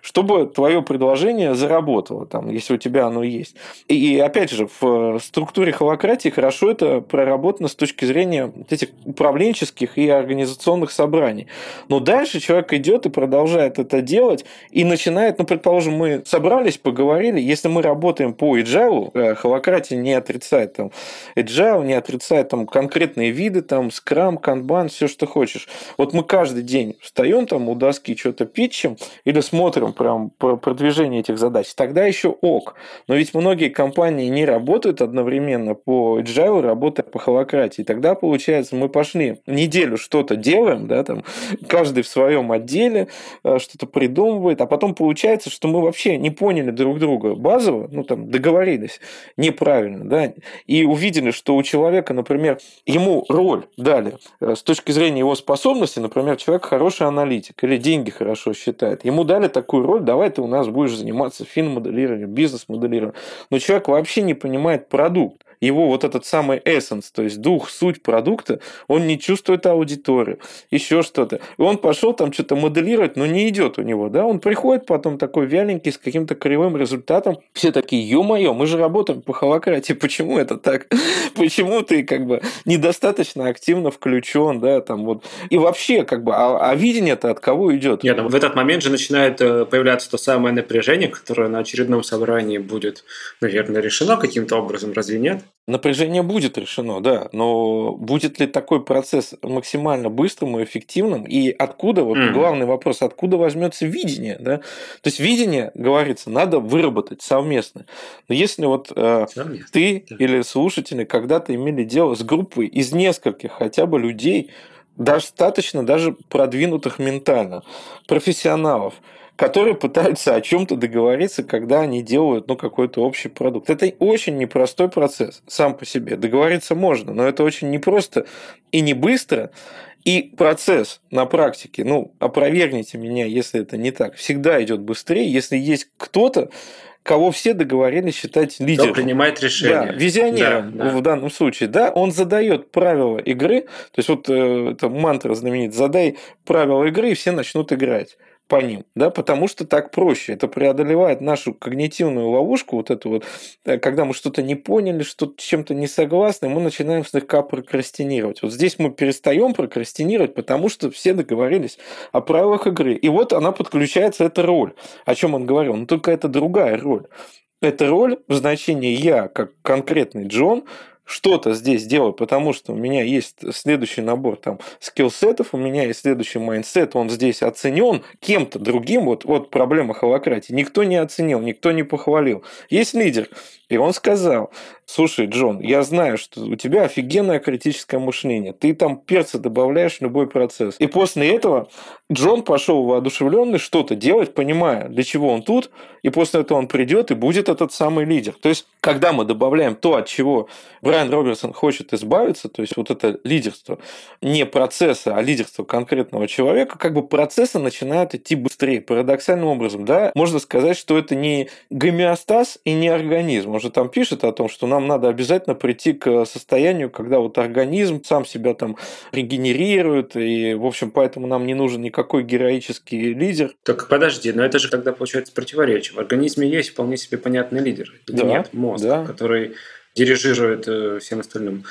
чтобы твое предложение заработало, там, если у тебя оно есть. И опять же, в структуре холакратии хорошо это проработано с точки зрения этих управленческих и организационных собраний. Но дальше человек идет и продолжает это делать, и начинает, ну, предположим, мы собрались, поговорили, если мы работаем по agile, холакратия не отрицает там agile, не отрицает там конкретные виды, там Scrum, Kanban, все, что хочешь. Вот мы каждый день встаем там у доски, что-то питчим или смотрим прям продвижение этих задач. Тогда еще ок. Но ведь многие компании не работают одновременно по agile, работая по холакратии. Тогда, получается, мы пошли неделю что-то делаем, да, там, каждый в своем отделе что-то придумывает, а потом получается, что мы вообще не поняли друг друга базово, ну, там, договорились неправильно, да, и увидели, что у человека, например, ему роль дали с точки зрения его способности, например, человек хороший аналитик или деньги хорошо считает, ему дали такую роль: давай ты у нас будешь заниматься финмоделированием, бизнес-моделированием. Но человек вообще не понимает продукт, его вот этот самый эссенс, то есть дух, суть продукта, он не чувствует аудиторию, еще что-то. И он пошел там что-то моделировать, но не идет у него, да, он приходит потом такой вяленький, с каким-то кривым результатом, все такие: ё-моё, мы же работаем по холакратии, почему это так? Почему ты как бы недостаточно активно включен, да, там вот. И вообще как бы, а видение-то от кого идет? Нет, в этот момент же начинает появляться то самое напряжение, которое на очередном собрании будет, наверное, решено каким-то образом, разве нет? Напряжение будет решено, да, но будет ли такой процесс максимально быстрым и эффективным? И откуда, вот главный вопрос, откуда возьмется видение, да? То есть видение, говорится, надо выработать совместно. Но если вот ты или слушатели когда-то имели дело с группой из нескольких хотя бы людей, достаточно даже продвинутых ментально, профессионалов, которые пытаются о чем-то договориться, когда они делают, ну, какой-то общий продукт. Это очень непростой процесс сам по себе. Договориться можно, но это очень непросто и не быстро. И процесс на практике, ну, опровергните меня, если это не так, всегда идет быстрее, если есть кто-то, кого все договорились считать лидером. Кто принимает решение. Да, визионером, да, да. В данном случае. Да, он задает правила игры, то есть вот эта мантра знаменитая: задай правила игры, и все начнут играть. по ним, да, потому что так проще. Это преодолевает нашу когнитивную ловушку, вот эту вот, когда мы что-то не поняли, что чем-то не согласны, мы начинаем слегка прокрастинировать. Вот здесь мы перестаем прокрастинировать, потому что все договорились о правилах игры. И вот она подключается, эта роль, о чем он говорил, но только это другая роль. Это роль в значении «я», как конкретный Джон, что-то здесь делаю, потому что у меня есть следующий набор там скиллсетов, у меня есть следующий майндсет, он здесь оценен кем-то другим. Вот проблема холакратии. Никто не оценил, никто не похвалил. Есть лидер, и он сказал: слушай, Джон, я знаю, что у тебя офигенное критическое мышление, ты там перца добавляешь в любой процесс. И после этого Джон пошел воодушевленный что-то делать, понимая, для чего он тут, и после этого он придет и будет этот самый лидер. То есть, когда мы добавляем то, от чего Брайан Робертсон хочет избавиться, то есть вот это лидерство не процесса, а лидерство конкретного человека, как бы процессы начинают идти быстрее. Парадоксальным образом, да, можно сказать, что это не гомеостаз и не организм. Он же там пишет о том, что нам надо обязательно прийти к состоянию, когда вот организм сам себя там регенерирует, и, в общем, поэтому нам не нужен никакой героический лидер. Так подожди, но это же тогда получается противоречие. В организме есть вполне себе понятный лидер. Да, нет, мозг, да, который дирижирует всем остальным.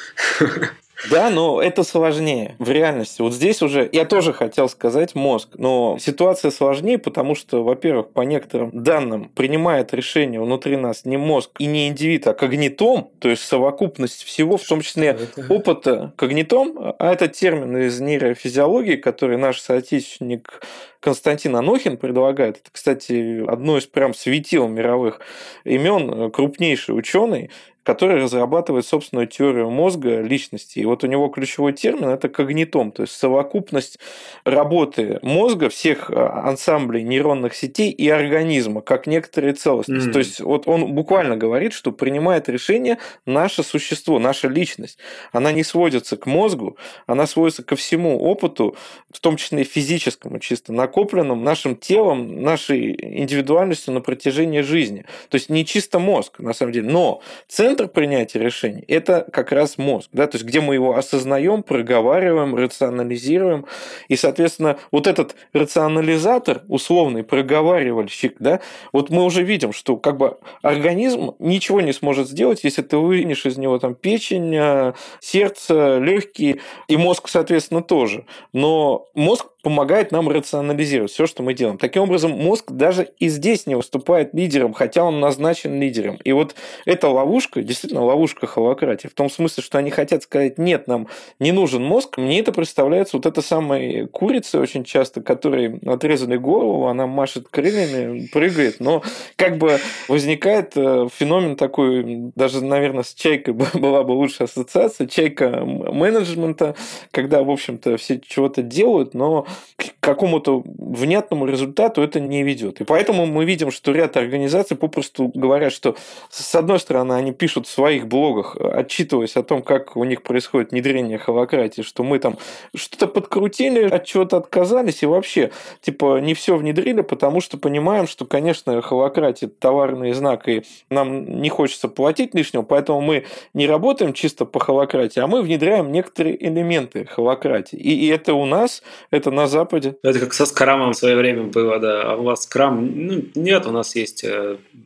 Да, но это сложнее в реальности. Вот здесь уже я тоже хотел сказать мозг, но ситуация сложнее, потому что, во-первых, по некоторым данным принимает решение внутри нас не мозг и не индивид, а когнитом, то есть совокупность всего, в том числе опыта. Когнитом, а это термин из нейрофизиологии, который наш соотечественник Константин Анохин предлагает. Это, кстати, одно из прям светил мировых имен, крупнейший ученый, который разрабатывает собственную теорию мозга, личности. И вот у него ключевой термин – это когнитом, то есть совокупность работы мозга, всех ансамблей нейронных сетей и организма, как некоторые целостности. Mm-hmm. То есть вот он буквально говорит, что принимает решение наше существо, наша личность. Она не сводится к мозгу, она сводится ко всему опыту, в том числе и физическому, чисто накопленному нашим телом, нашей индивидуальностью на протяжении жизни. То есть не чисто мозг, на самом деле, но центр принятия решений – это как раз мозг, да, то есть где мы его осознаем, проговариваем, рационализируем, и, соответственно, вот этот рационализатор, условный проговаривальщик, да, вот мы уже видим, что как бы организм ничего не сможет сделать, если ты вынешь из него там печень, сердце, легкие, и мозг, соответственно, тоже. Но мозг помогает нам рационализировать все, что мы делаем. Таким образом, мозг даже и здесь не выступает лидером, хотя он назначен лидером. И вот эта ловушка, действительно ловушка холакратии, в том смысле, что они хотят сказать: нет, нам не нужен мозг. Мне это представляется вот эта самая курица очень часто, которой отрезали голову, она машет крыльями, прыгает, но как бы возникает феномен такой, даже, наверное, с чайкой была бы лучшая ассоциация, чайка менеджмента, когда, в общем-то, все чего-то делают, но к какому-то внятному результату это не ведет. И поэтому мы видим, что ряд организаций попросту говорят, что, с одной стороны, они пишут в своих блогах, отчитываясь о том, как у них происходит внедрение холакратии, что мы там что-то подкрутили, от чего-то отказались и вообще типа не все внедрили, потому что понимаем, что, конечно, холакратия – товарный знак, и нам не хочется платить лишнего, поэтому мы не работаем чисто по холакратии, а мы внедряем некоторые элементы холакратии. И это у нас, это на Западе. Это как со скрамом в свое время было, да. А у вас скрам? Ну, нет, у нас есть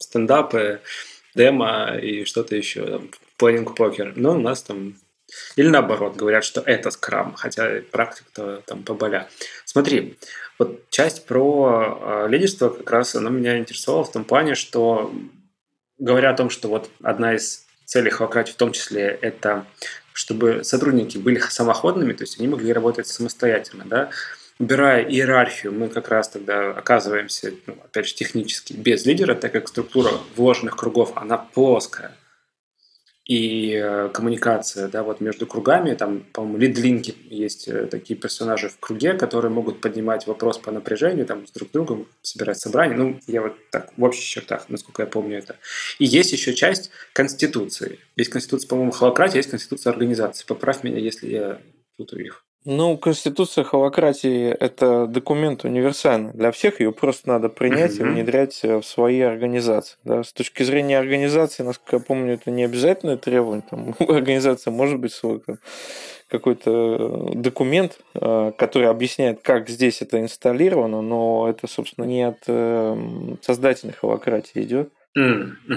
стендапы, демо и что-то еще, там, плейнг покер. Но у нас там... Или наоборот, говорят, что это скрам, хотя практика-то там поболя. Смотри, вот часть про лидерство как раз, она меня интересовала в том плане, что говоря о том, что вот одна из целей холакратии в том числе это... чтобы сотрудники были самоходными, то есть они могли работать самостоятельно, да? Убирая иерархию, мы как раз тогда оказываемся, ну, опять же, технически без лидера, так как структура вложенных кругов, она плоская. И коммуникация, да, вот между кругами, там, по-моему, лидлинки есть такие персонажи в круге, которые могут поднимать вопрос по напряжению, там, с друг другом собирать собрание. Ну, я вот так, в общих чертах, насколько я помню это. И есть еще часть конституции. Есть конституция, по-моему, холакратии, есть конституция организации. Поправь меня, если я путаю их. Ну, Конституция холакратии – это документ универсальный для всех, ее просто надо принять и внедрять в свои организации. Да. С точки зрения организации, насколько я помню, это не обязательное требование. Там, организация может быть свой какой-то документ, который объясняет, как здесь это инсталлировано, но это, собственно, не от создателя холакратии идет. То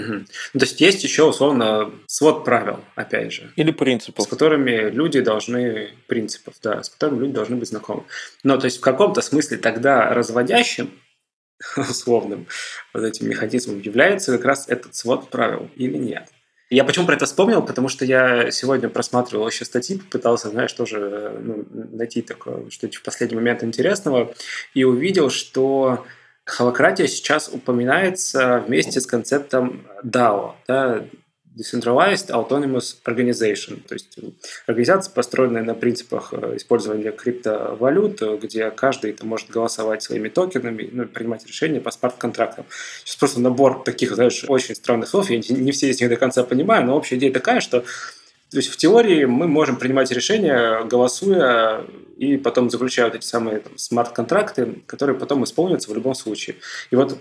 есть есть еще условно свод правил, опять же. Или принципов. С которыми люди должны быть знакомы. Но то есть в каком-то смысле тогда разводящим, условным, вот этим механизмом является как раз этот свод правил или нет. Я почему про это вспомнил? Потому что я сегодня просматривал еще статьи, пытался, тоже найти такое, что-то в последний момент интересного, и увидел, что холакратия сейчас упоминается вместе с концептом DAO, да, Decentralized Autonomous Organization, то есть организация, построенная на принципах использования криптовалют, где каждый может голосовать своими токенами, принимать решения по смарт-контрактам. Сейчас просто набор таких, очень странных слов, я не все из них до конца понимаю, но общая идея такая, что то есть в теории мы можем принимать решения, голосуя, и потом заключая эти самые смарт-контракты, которые потом исполнятся в любом случае. И вот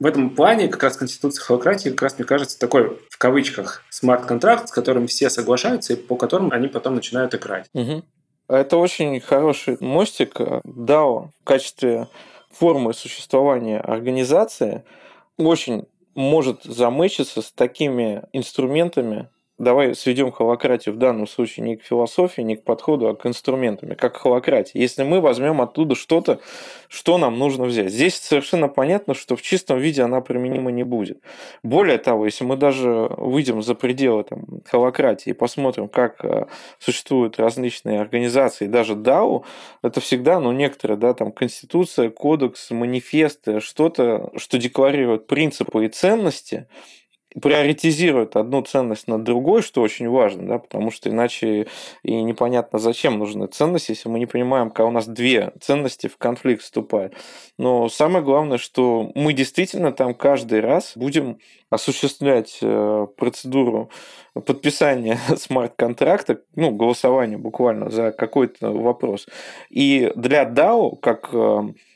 в этом плане как раз Конституция холакратии, как раз, мне кажется, такой, в кавычках, смарт-контракт, с которым все соглашаются и по которым они потом начинают играть. Угу. Это очень хороший мостик. DAO в качестве формы существования организации очень может замычиться с такими инструментами. Давай сведем холакратию в данном случае не к философии, не к подходу, а к инструментам, как холакратия. Если мы возьмем оттуда что-то, что нам нужно взять. Здесь совершенно понятно, что в чистом виде она применима не будет. Более того, если мы даже выйдем за пределы холакратии и посмотрим, как существуют различные организации, даже DAO, это всегда, некоторые, конституция, кодекс, манифесты, что-то, что декларирует принципы и ценности, приоритизирует одну ценность над другой, что очень важно, потому что иначе и непонятно, зачем нужны ценности, если мы не понимаем, когда у нас две ценности в конфликт вступают. Но самое главное, что мы действительно каждый раз будем осуществлять процедуру подписания смарт-контракта, голосование буквально за какой-то вопрос. И для DAO, как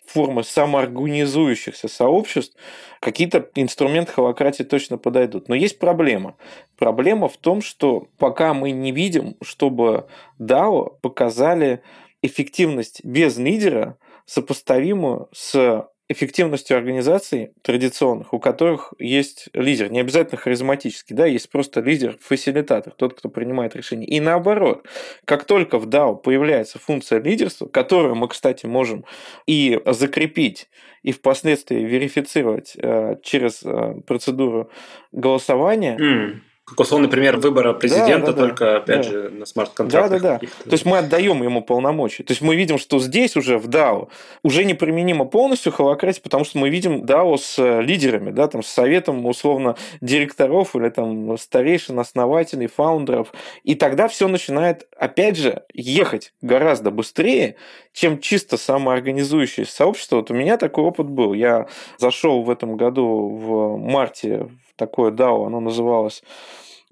формы самоорганизующихся сообществ, какие-то инструменты холакратии точно подойдут. Но есть проблема. Проблема в том, что пока мы не видим, чтобы DAO показали эффективность без лидера, сопоставимую с эффективностью организаций традиционных, у которых есть лидер, не обязательно харизматический, есть просто лидер-фасилитатор, тот, кто принимает решения. И наоборот, как только в DAO появляется функция лидерства, которую мы, кстати, можем и закрепить, и впоследствии верифицировать через процедуру голосования, как условный пример выбора президента, опять же, на смарт-контрактах. То есть мы отдаем ему полномочия. То есть мы видим, что здесь уже в DAO уже не применимо полностью холакратия, потому что мы видим DAO с лидерами, с советом, условно, директоров или старейшин, основателей, фаундеров. И тогда все начинает, опять же, ехать гораздо быстрее, чем чисто самоорганизующееся сообщество. Вот у меня такой опыт был. Я зашел в этом году в марте в такое DAO, оно называлось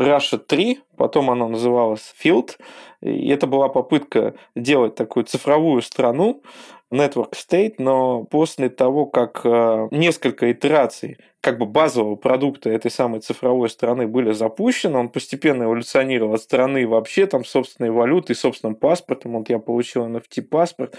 Russia 3, потом она называлась Field, и это была попытка делать такую цифровую страну, Network State, но после того, как несколько итераций базового продукта этой самой цифровой страны были запущены, он постепенно эволюционировал от страны вообще собственной валюты и собственным паспортом, я получил NFT-паспорт,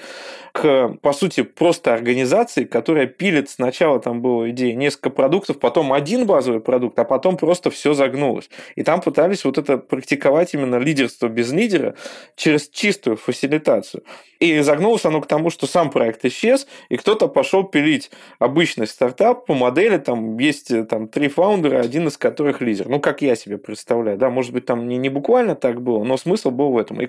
к, по сути, просто организации, которая пилит сначала, была идея несколько продуктов, потом один базовый продукт, а потом просто все загнулось. И там пытались это практиковать именно лидерство без лидера через чистую фасилитацию. И загнулось оно к тому, что сам проект исчез, и кто-то пошел пилить обычный стартап по модели, есть 3 фаундера, один из которых лидер. Как я себе представляю. Может быть, не буквально так было, но смысл был в этом. И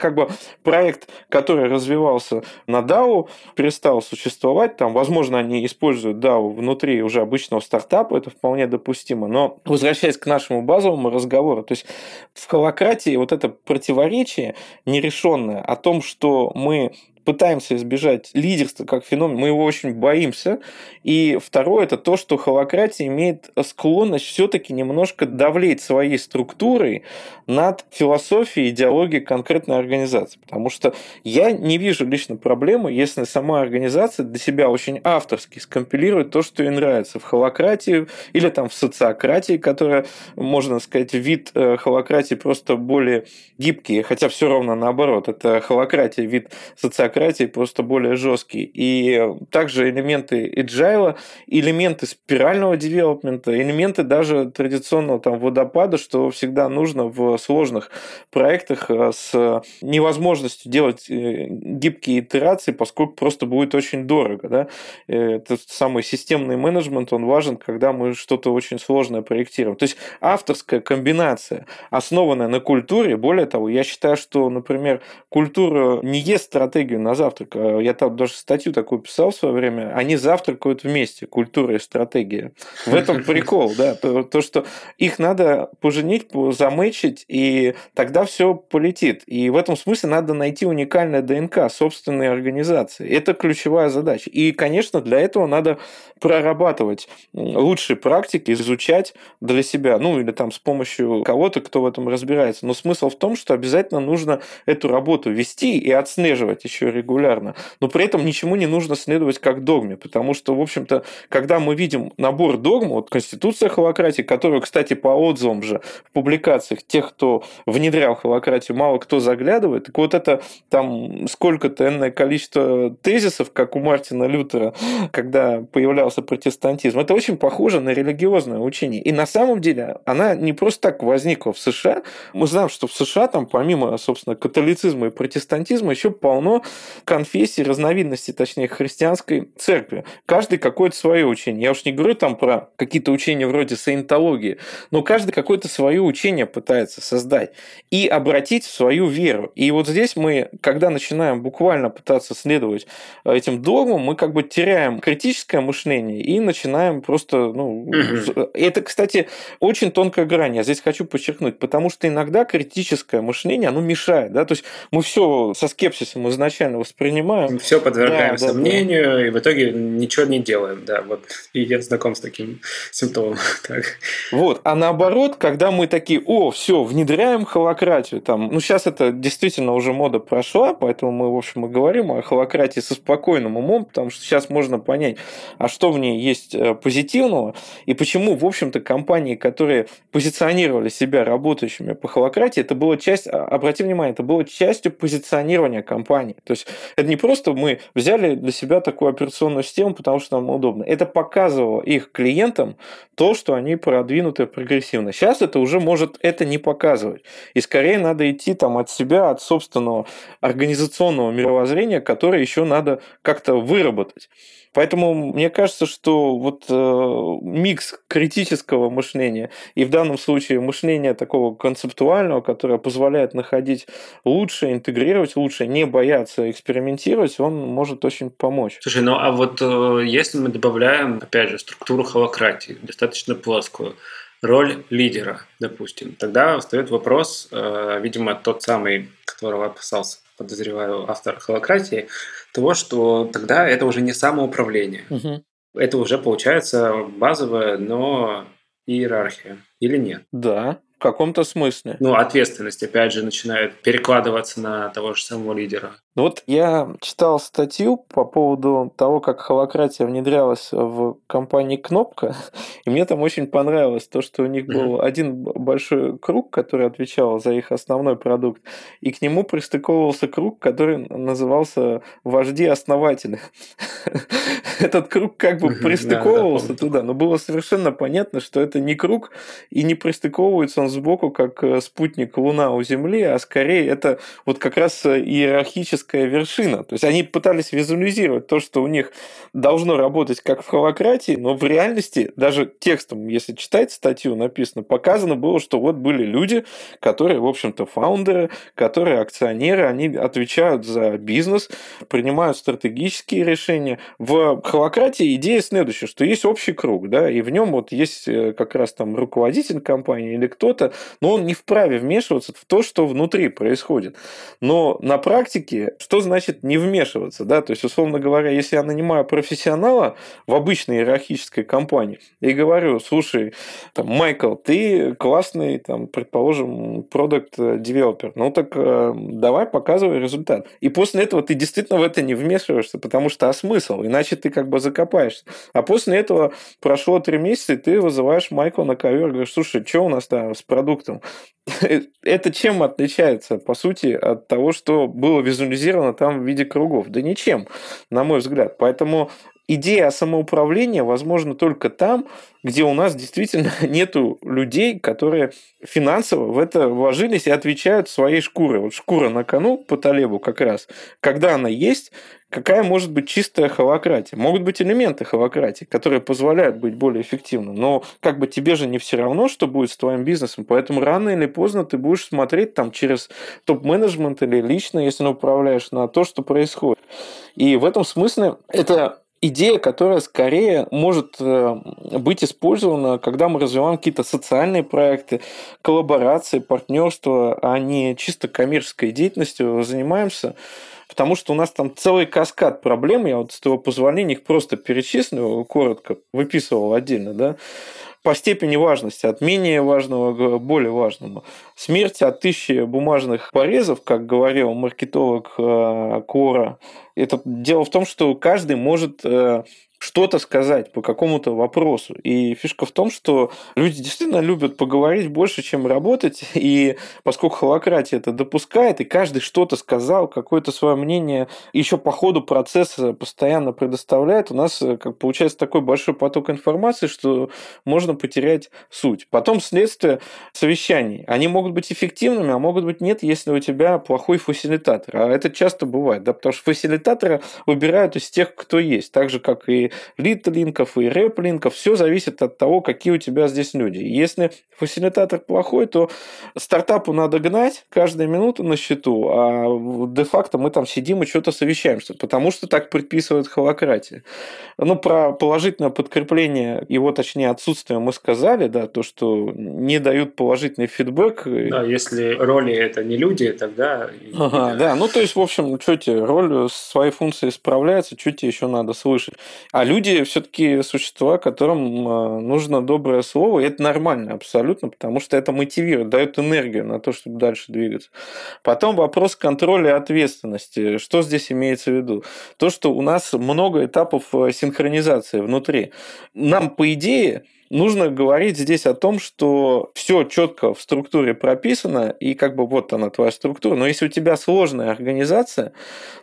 проект, который развивался на DAO, перестал существовать. Возможно, они используют DAO внутри уже обычного стартапа, это вполне допустимо. Но возвращаясь к нашему базовому разговору, то есть в холакратии это противоречие нерешенное о том, что мы пытаемся избежать лидерства как феномен, мы его очень боимся. И второе, это то, что холакратия имеет склонность все-таки немножко давлеть своей структурой над философией, идеологией конкретной организации. Потому что я не вижу лично проблемы, если сама организация для себя очень авторски скомпилирует то, что ей нравится в холакратии или там в социократии, которая, можно сказать, вид холакратии просто более гибкий, хотя все равно наоборот, это холакратия, вид социократии просто более жесткий. И также элементы agile, элементы спирального девелопмента, элементы даже традиционного там водопада, что всегда нужно в сложных проектах с невозможностью делать гибкие итерации, поскольку просто будет очень дорого. Да? Этот самый системный менеджмент, он важен, когда мы что-то очень сложное проектируем. То есть авторская комбинация, основанная на культуре. Более того, я считаю, что, например, культура не ест стратегию на завтрак. Я там даже статью такую писал в свое время. Они завтракают вместе, культура и стратегия. В этом прикол, да. То, что их надо поженить, замычить, и тогда все полетит. И в этом смысле надо найти уникальное ДНК собственной организации. Это ключевая задача. И, конечно, для этого надо прорабатывать лучшие практики, изучать для себя, ну, или там с помощью кого-то, кто в этом разбирается. Но смысл в том, что обязательно нужно эту работу вести и отслеживать еще регулярно. Но при этом ничему не нужно следовать как догме, потому что, в общем-то, когда мы видим набор догм, вот конституция холакратии, которую, кстати, по отзывам же в публикациях тех, кто внедрял холакратию, мало кто заглядывает, так вот это там сколько-то энное количество тезисов, как у Мартина Лютера, когда появлялся протестантизм, это очень похоже на религиозное учение. И на самом деле она не просто так возникла в США. Мы знаем, что в США там помимо, собственно, католицизма и протестантизма еще полно конфессий, разновидностей, точнее, христианской церкви. Каждый какое-то свое учение. Я уж не говорю там про какие-то учения вроде саентологии, но каждый какое-то свое учение пытается создать и обратить в свою веру. И вот здесь мы, когда начинаем буквально пытаться следовать этим догмам, мы как бы теряем критическое мышление и начинаем просто... Ну, это, кстати, очень тонкая грань, я здесь хочу подчеркнуть, потому что иногда критическое мышление, оно мешает. Да? То есть мы все со скепсисом изначально воспринимаем. Все подвергаем сомнению, да. И в итоге ничего не делаем. Да, вот. И я знаком с таким симптомом. Так. Вот. А наоборот, когда мы такие, все, внедряем холакратию. Там, сейчас это действительно уже мода прошла, поэтому мы, в общем, и говорим о холакратии со спокойным умом, потому что сейчас можно понять, а что в ней есть позитивного, и почему, в общем-то, компании, которые позиционировали себя работающими по холакратии, это была часть, обрати внимание, это было частью позиционирования компании. То есть это не просто мы взяли для себя такую операционную систему, потому что нам удобно. Это показывало их клиентам то, что они продвинуты прогрессивно. Сейчас это уже может это не показывать. И скорее надо идти там от себя, от собственного организационного мировоззрения, которое еще надо как-то выработать. Поэтому мне кажется, что вот микс критического мышления и в данном случае мышления такого концептуального, которое позволяет находить лучше, интегрировать лучше, не бояться экспериментировать, он может очень помочь. Слушай, ну а вот если мы добавляем, опять же, структуру холакратии, достаточно плоскую, роль лидера, допустим, тогда встает вопрос, видимо, тот самый, которого опасался, подозреваю, автор холакратии, того, что тогда это уже не самоуправление. Угу. Это уже получается базовая, но иерархия. Или нет? Да, в каком-то смысле. Ну, ответственность, опять же, начинает перекладываться на того же самого лидера. Вот я читал статью по поводу того, как холакратия внедрялась в компании «Кнопка», и мне там очень понравилось то, что у них был один большой круг, который отвечал за их основной продукт, и к нему пристыковывался круг, который назывался «Вожди-основатели». Этот круг как бы пристыковывался туда, но было совершенно понятно, что это не круг, и не пристыковывается он сбоку, как спутник Луна у Земли, а скорее это вот как раз иерархическое вершина. То есть они пытались визуализировать то, что у них должно работать как в холакратии, но в реальности даже текстом, если читать статью, написано, показано было, что вот были люди, которые, в общем-то, фаундеры, которые акционеры, они отвечают за бизнес, принимают стратегические решения. В холакратии идея следующая, что есть общий круг, да, и в нем вот есть как раз там руководитель компании или кто-то, чего-то, но он не вправе вмешиваться в то, что внутри происходит. Но на практике, что значит не вмешиваться? Да? То есть, условно говоря, если я нанимаю профессионала в обычной иерархической компании и говорю: слушай, там, Майкл, ты классный, там, предположим, продакт-девелопер, ну так давай показывай результат. И после этого ты действительно в это не вмешиваешься, потому что а смысл? Иначе ты как бы закопаешься. А после этого прошло 3 месяца, и ты вызываешь Майкла на ковер и говоришь: слушай, что у нас там с продуктом? Это чем отличается, по сути, от того, что было визуализировано там в виде кругов? Да ничем, на мой взгляд. Поэтому идея самоуправления возможна только там, где у нас действительно нету людей, которые финансово в это вложились и отвечают своей шкурой. Вот шкура на кону по Талебу как раз. Когда она есть, какая может быть чистая холакратия? Могут быть элементы холакратии, которые позволяют быть более эффективным, но как бы тебе же не все равно, что будет с твоим бизнесом, поэтому рано или поздно ты будешь смотреть там через топ-менеджмент или лично, если управляешь, на то, что происходит. И в этом смысле это идея, которая скорее может быть использована, когда мы развиваем какие-то социальные проекты, коллаборации, партнерства, а не чисто коммерческой деятельностью занимаемся, потому что у нас там целый каскад проблем, я вот с твоего позволения их просто перечислю, коротко выписывал отдельно, да, по степени важности, от менее важного к более важному. Смерть от 1000 бумажных порезов, как говорил маркетолог Кора, это дело в том, что каждый может что-то сказать по какому-то вопросу. И фишка в том, что люди действительно любят поговорить больше, чем работать, и поскольку холакратия это допускает, и каждый что-то сказал, какое-то свое мнение еще по ходу процесса постоянно предоставляет, у нас как получается такой большой поток информации, что можно потерять суть. Потом следствие совещаний. Они могут быть эффективными, а могут быть нет, если у тебя плохой фасилитатор. А это часто бывает, да, потому что фасилитатора выбирают из тех, кто есть, так же, как и лидлинков, и рэп-линков. Все зависит от того, какие у тебя здесь люди. Если фасилитатор плохой, то стартапу надо гнать каждую минуту на счету, а де-факто мы там сидим и что-то совещаемся, потому что так предписывает холакратия. Ну, про положительное подкрепление, его, точнее, отсутствие мы сказали, да, то, что не дают положительный фидбэк. Да, если роли это не люди, тогда... Ага, да, ну, то есть, в общем, что тебе, роль своей функции справляется, что тебе еще надо слышать? А люди все-таки существа, которым нужно доброе слово, и это нормально абсолютно, потому что это мотивирует, дает энергию на то, чтобы дальше двигаться. Потом вопрос контроля и ответственности. Что здесь имеется в виду? То, что у нас много этапов синхронизации внутри. Нам, по идее, нужно говорить здесь о том, что все четко в структуре прописано, и как бы вот она, твоя структура. Но если у тебя сложная организация,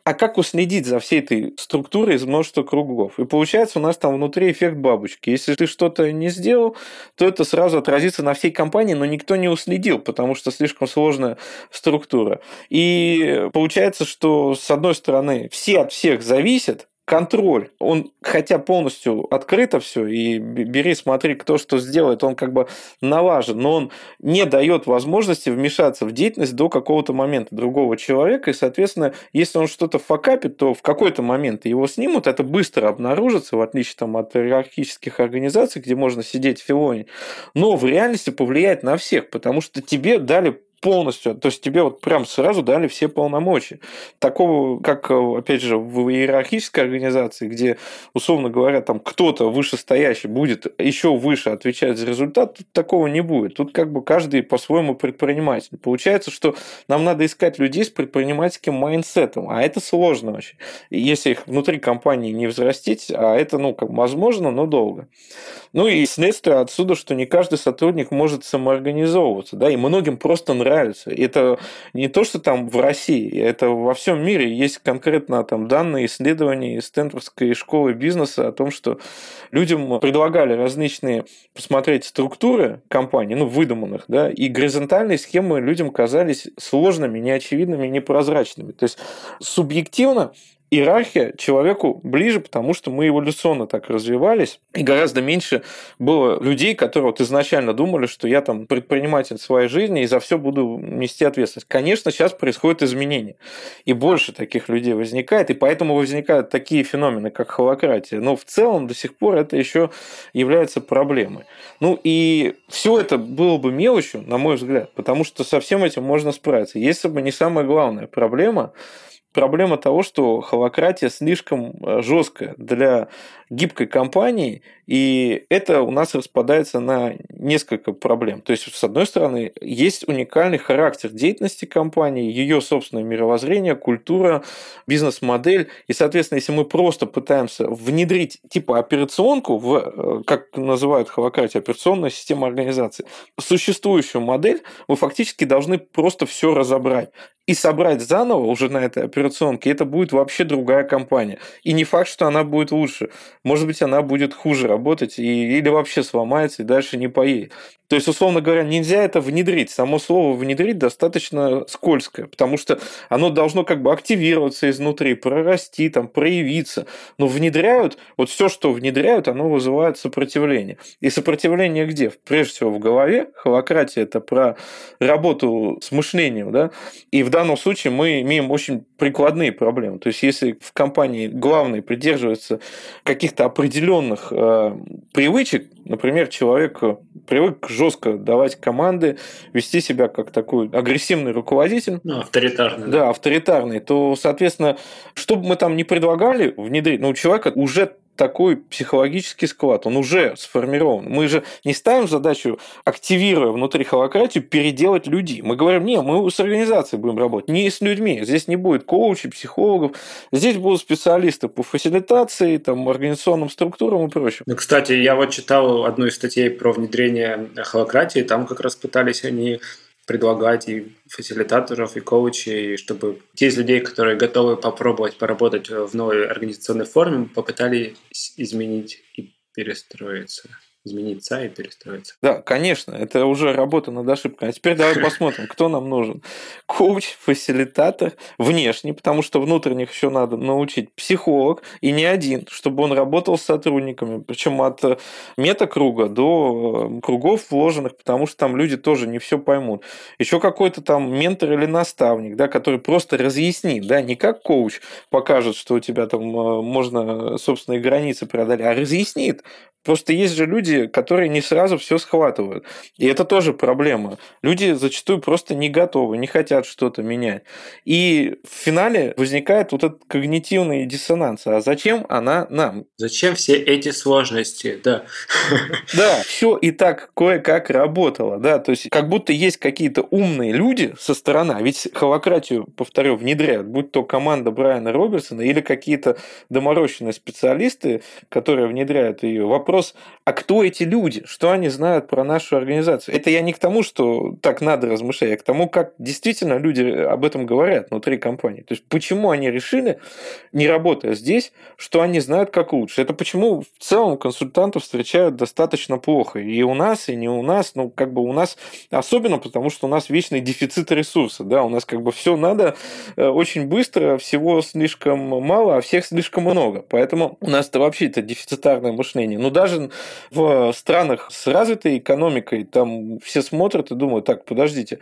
а как уследить за всей этой структурой из множества кругов? И получается у нас там внутри эффект бабочки. Если ты что-то не сделал, то это сразу отразится на всей компании, но никто не уследил, потому что слишком сложная структура. И получается, что с одной стороны все от всех зависят, контроль, он, хотя полностью открыто все, и бери, смотри, кто что сделает, он как бы налажен, но он не дает возможности вмешаться в деятельность до какого-то момента другого человека, и, соответственно, если он что-то факапит, то в какой-то момент его снимут, это быстро обнаружится, в отличие там, от иерархических организаций, где можно сидеть в филоне, но в реальности повлияет на всех, потому что тебе дали полностью, то есть тебе вот прям сразу дали все полномочия. Такого, как, опять же, в иерархической организации, где, условно говоря, там кто-то вышестоящий будет еще выше отвечать за результат, тут такого не будет. Тут как бы каждый по-своему предприниматель. Получается, что нам надо искать людей с предпринимательским майндсетом, а это сложно очень. Если их внутри компании не взрастить, а это, ну, как возможно, но долго. Ну и следствие отсюда, что не каждый сотрудник может самоорганизовываться, да, и многим просто нравится. Это не то, что там в России, это во всем мире есть конкретно там данные исследования из Стэнфордской школы бизнеса о том, что людям предлагали различные посмотреть структуры компаний, ну, выдуманных, да, и горизонтальные схемы людям казались сложными, неочевидными, непрозрачными. То есть субъективно иерархия человеку ближе, потому что мы эволюционно так развивались, и гораздо меньше было людей, которые вот изначально думали, что я там предприниматель своей жизни и за все буду нести ответственность. Конечно, сейчас происходят изменения, и больше таких людей возникает, и поэтому возникают такие феномены, как холакратия. Но в целом до сих пор это еще является проблемой. Ну и все это было бы мелочью, на мой взгляд, потому что со всем этим можно справиться. Если бы не самая главная проблема, проблема того, что холакратия слишком жесткая для гибкой компании, и это у нас распадается на несколько проблем. То есть, с одной стороны, есть уникальный характер деятельности компании, ее собственное мировоззрение, культура, бизнес-модель, и, соответственно, если мы просто пытаемся внедрить типа операционку, в, как называют холакратию, операционная система организации, существующую модель, мы фактически должны просто все разобрать и собрать заново уже на этой операционке, это будет вообще другая компания. И не факт, что она будет лучше. Может быть, она будет хуже работать или вообще сломается и дальше не поедет. То есть, условно говоря, нельзя это внедрить. Само слово «внедрить» достаточно скользкое, потому что оно должно как бы активироваться изнутри, прорасти, там, проявиться. Но внедряют, вот все, что внедряют, оно вызывает сопротивление. И сопротивление где? Прежде всего в голове. Холакратия – это про работу с мышлением, да? И в данном случае мы имеем очень прикладные проблемы. То есть, если в компании главный придерживается каких-то определенных привычек, например, человек привык жестко давать команды, вести себя как такой агрессивный руководитель. Ну, авторитарный. Да, авторитарный. То, соответственно, что бы мы там ни предлагали внедрить, но у человека уже такой психологический склад, он уже сформирован. Мы же не ставим задачу, активируя внутри холакратию, переделать людей. Мы говорим, не, мы с организацией будем работать, не с людьми. Здесь не будет коучей, психологов. Здесь будут специалисты по фасилитации, там, организационным структурам и прочему. Ну, кстати, я вот читал одну из статей про внедрение холакратии, там как раз пытались они предлагать и фасилитаторов, и коучей, чтобы те из людей, которые готовы попробовать поработать в новой организационной форме, попытались изменить и перестроиться. Измениться и перестроиться. Да, конечно, это уже работа над ошибкой. А теперь давай посмотрим, кто нам нужен. Коуч, фасилитатор, внешний, потому что внутренних еще надо научить, психолог, и не один, чтобы он работал с сотрудниками, причем от метакруга до кругов вложенных, потому что там люди тоже не все поймут. Еще какой-то там ментор или наставник, да, который просто разъяснит, да, не как коуч покажет, что у тебя там можно собственные границы преодолеть, а разъяснит. Просто есть же люди, которые не сразу все схватывают. И это тоже проблема. Люди зачастую просто не готовы, не хотят что-то менять. И в финале возникает вот этот когнитивный диссонанс. А зачем она нам? Зачем все эти сложности? Да. Да, все и так кое-как работало. Да, то есть, как будто есть какие-то умные люди со стороны. Ведь холакратию, повторю, внедряют. Будь то команда Брайана Робертсона или какие-то доморощенные специалисты, которые внедряют ее. Вопрос, а кто эти люди? Что они знают про нашу организацию? Это я не к тому, что так надо размышлять, а к тому, как действительно люди об этом говорят внутри компании. То есть, почему они решили, не работая здесь, что они знают, как лучше? Это почему в целом консультантов встречают достаточно плохо. И у нас, и не у нас. Ну, как бы у нас особенно, потому что у нас вечный дефицит ресурса. Да? У нас как бы все надо очень быстро, всего слишком мало, а всех слишком много. Поэтому у нас-то вообще-то дефицитарное мышление. Но даже в странах с развитой экономикой там все смотрят и думают, так, подождите,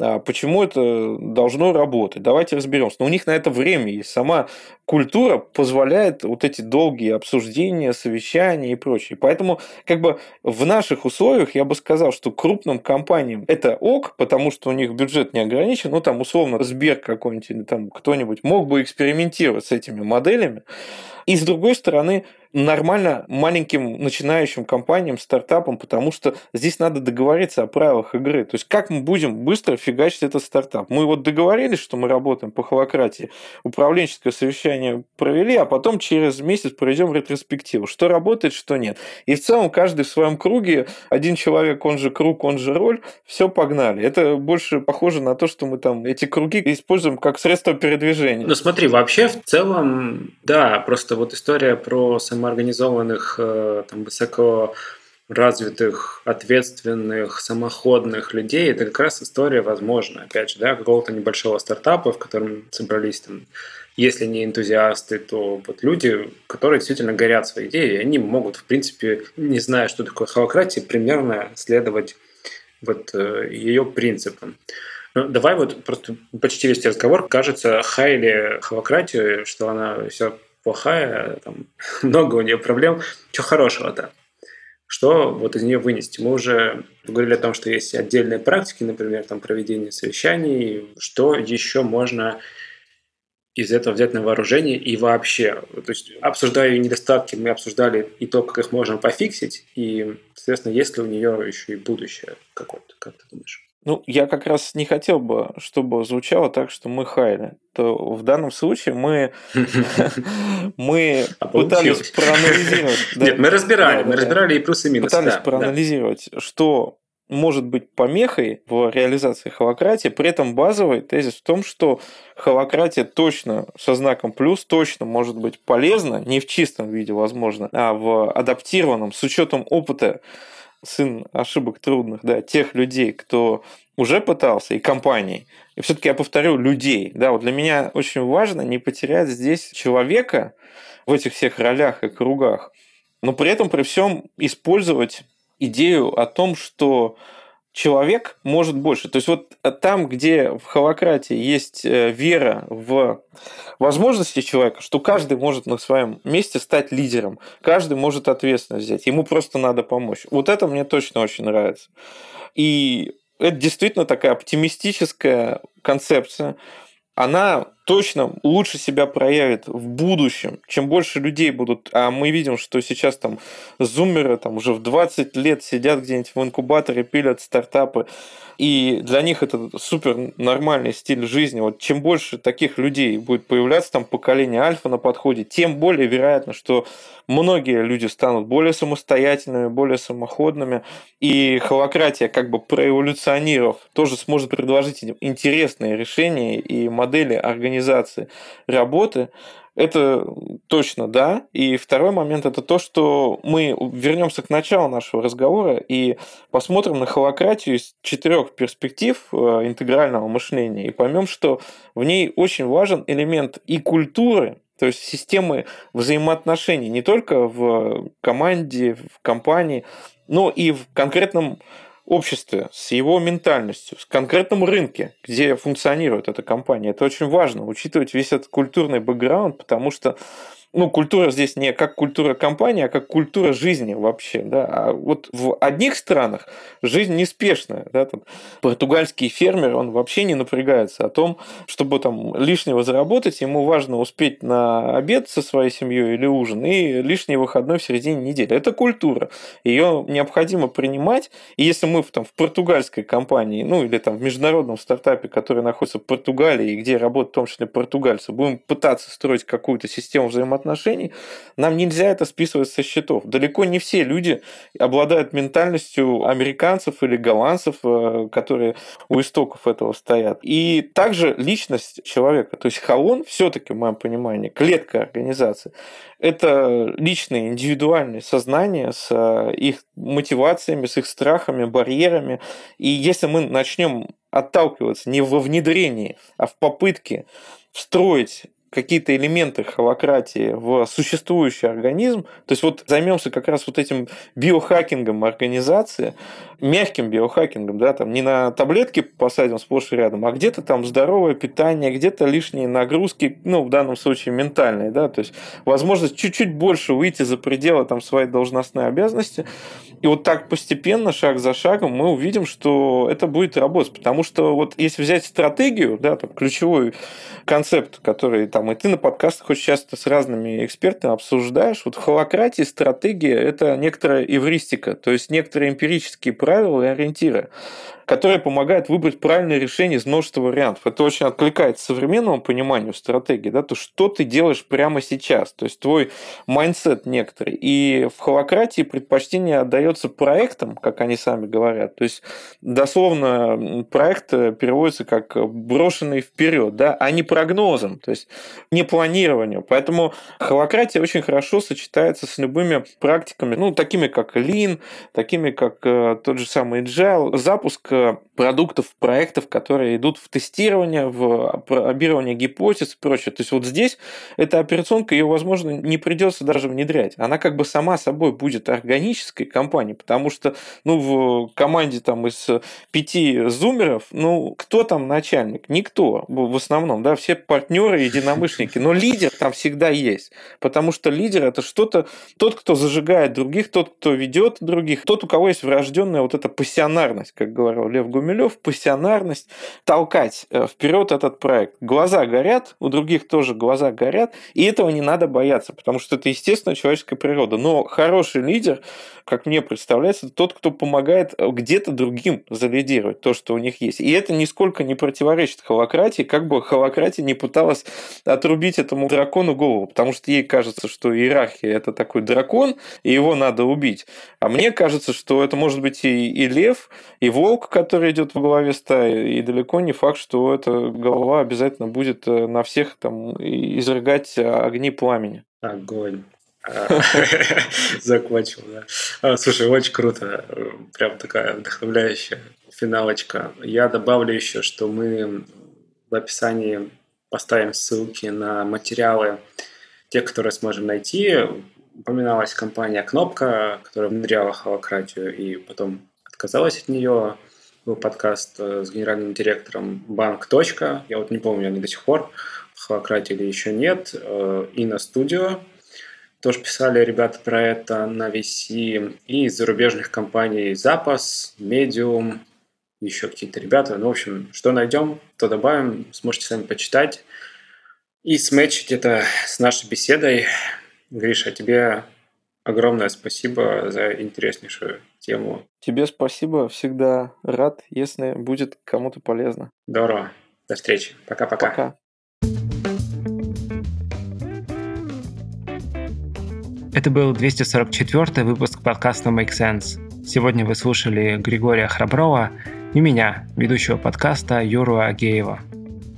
а почему это должно работать? Давайте разберемся. Но у них на это время есть. Сама культура позволяет вот эти долгие обсуждения, совещания и прочее. Поэтому как бы в наших условиях я бы сказал, что крупным компаниям это ок, потому что у них бюджет не ограничен. Ну, там, условно, Сбер какой-нибудь или там кто-нибудь мог бы экспериментировать с этими моделями. И с другой стороны, нормально маленьким начинающим компаниям, стартапам, потому что здесь надо договориться о правилах игры. То есть, как мы будем быстро фигачить этот стартап? Мы вот договорились, что мы работаем по холакратии, управленческое совещание провели, а потом через месяц проведем ретроспективу. Что работает, что нет. И в целом каждый в своем круге, один человек, он же круг, он же роль, все погнали. Это больше похоже на то, что мы там эти круги используем как средство передвижения. Ну смотри, вообще в целом, да, просто вот история про самоорганизованных, там, высоко развитых, ответственных, самоходных людей, это как раз история, возможно, опять же, да, какого-то небольшого стартапа, в котором собрались, там, если не энтузиасты, то вот люди, которые действительно горят своей идеей, и они могут, в принципе, не зная, что такое холакратия, примерно следовать вот ее принципам. Ну, давай вот просто почти вести разговор. Кажется, хайли холакратию, что она все плохая, там, много у нее проблем. Чего хорошего-то? Что вот из нее вынести? Мы уже говорили о том, что есть отдельные практики, например, там проведение совещаний. Что еще можно из этого взять на вооружение и вообще? То есть, обсуждая ее недостатки, мы обсуждали и то, как их можно пофиксить, и, соответственно, есть ли у нее еще и будущее какое-то, как ты думаешь? Ну, я как раз не хотел бы, чтобы звучало так, что мы хайли. То в данном случае мы пытались проанализировать... Нет, мы разбирали и плюсы, и минусы. Пытались проанализировать, что может быть помехой в реализации холакратии. При этом базовый тезис в том, что холакратия точно со знаком плюс, точно может быть полезна, не в чистом виде, возможно, а в адаптированном, с учетом опыта, сын ошибок трудных, да, тех людей, кто уже пытался, и компаний. И все-таки я повторю, людей. Да, вот для меня очень важно не потерять здесь человека в этих всех ролях и кругах, но при этом при всем использовать идею о том, что человек может больше. То есть вот там, где в холакратии есть вера в возможности человека, что каждый может на своем месте стать лидером, каждый может ответственность взять, ему просто надо помочь. Вот это мне точно очень нравится. И это действительно такая оптимистическая концепция. Она точно лучше себя проявит в будущем. Чем больше людей будут... А мы видим, что сейчас там зумеры там, уже в 20 лет сидят где-нибудь в инкубаторе, пилят стартапы. И для них это супер нормальный стиль жизни. Вот чем больше таких людей будет появляться, там поколение альфа на подходе, тем более вероятно, что многие люди станут более самостоятельными, более самоходными. И холакратия, как бы проэволюционировав, тоже сможет предложить им интересные решения и модели организации работы. Это точно, да. И второй момент – это то, что мы вернемся к началу нашего разговора и посмотрим на холакратию из 4 перспектив интегрального мышления и поймем, что в ней очень важен элемент и культуры, то есть системы взаимоотношений не только в команде, в компании, но и в конкретном обществе, с его ментальностью, с конкретным рынке, где функционирует эта компания. Это очень важно, учитывать весь этот культурный бэкграунд, потому что культура здесь не как культура компании, а как культура жизни вообще. Да? А вот в одних странах жизнь неспешная. Да? Там португальский фермер, он вообще не напрягается о том, чтобы там лишнего заработать, ему важно успеть на обед со своей семьей или ужин, и лишний выходной в середине недели. Это культура. Ее необходимо принимать. И если мы там, в португальской компании, или там, в международном стартапе, который находится в Португалии, и где работают в том числе португальцы, будем пытаться строить какую-то систему взаимоотношений, нам нельзя это списывать со счетов. Далеко не все люди обладают ментальностью американцев или голландцев, которые у истоков этого стоят. И также личность человека. То есть холон все-таки, в моем понимании, клетка организации. Это личные, индивидуальные сознания с их мотивациями, с их страхами, барьерами. И если мы начнем отталкиваться не во внедрении, а в попытке встроить какие-то элементы холакратии в существующий организм, то есть вот займемся как раз вот этим биохакингом организации, мягким биохакингом, да, там не на таблетки посадим сплошь и рядом, а где-то там здоровое питание, где-то лишние нагрузки, в данном случае ментальные, да, то есть возможность чуть-чуть больше выйти за пределы там своей должностной обязанности, и вот так постепенно, шаг за шагом мы увидим, что это будет работать, потому что вот если взять стратегию, да, там ключевой концепт, который там, и ты на подкастах очень часто с разными экспертами обсуждаешь. Вот в холакратии стратегия – это некоторая эвристика, то есть некоторые эмпирические правила и ориентиры. которая помогает выбрать правильное решение из множества вариантов. Это очень откликается современному пониманию стратегии, да, то, что ты делаешь прямо сейчас, то есть твой майндсет некоторый. И в холакратии предпочтение отдается проектам, как они сами говорят, то есть дословно проект переводится как брошенный вперед, да, а не прогнозом, то есть не планированию. Поэтому холакратия очень хорошо сочетается с любыми практиками, ну, такими как Lean, такими как тот же самый Agile, запуск продуктов, проектов, которые идут в тестирование, в пробирование гипотез и прочее. То есть вот здесь эта операционка, ее, возможно, не придется даже внедрять. Она как бы сама собой будет органической компанией, потому что ну, в команде там, из 5 зумеров, ну, кто там начальник? Никто в основном, да, все партнеры, единомышленники, но лидер там всегда есть, потому что лидер – это что-то, тот, кто зажигает других, тот, кто ведет других, тот, у кого есть врожденная вот эта пассионарность, как говорил Лев Гумилев, пассионарность толкать вперед этот проект. Глаза горят, у других тоже глаза горят, и этого не надо бояться, потому что это, естественно, человеческая природа. Но хороший лидер, как мне представляется, тот, кто помогает где-то другим залидировать то, что у них есть. И это нисколько не противоречит холакратии, как бы холакратия не пыталась отрубить этому дракону голову, потому что ей кажется, что иерархия – это такой дракон, и его надо убить. А мне кажется, что это может быть и лев, и волк, который идет в голове стаи, и далеко не факт, что эта голова обязательно будет на всех там изрыгать огни пламени. Огонь. Закончил, да. Слушай, очень круто. Прям такая вдохновляющая финалочка. Я добавлю еще, что мы в описании поставим ссылки на материалы, те, которые сможем найти. Упоминалась компания «Кнопка», которая внедряла холакратию и потом отказалась от нее. Был подкаст с генеральным директором «Банк. Точка». Я вот не помню, они до сих пор в холакратии или еще нет. И на студию. Тоже писали ребята про это на VC. И из зарубежных компаний «Запас», «Медиум», еще какие-то ребята. Ну, в общем, что найдем, то добавим. Сможете сами почитать. И сметчить это с нашей беседой. Гриша, тебе огромное спасибо за интереснейшую тему. Тебе спасибо. Всегда рад, если будет кому-то полезно. Здорово. До встречи. Пока-пока. Пока. Это был 244-й выпуск подкаста Make Sense. Сегодня вы слушали Григория Храброва и меня, ведущего подкаста Юру Агеева.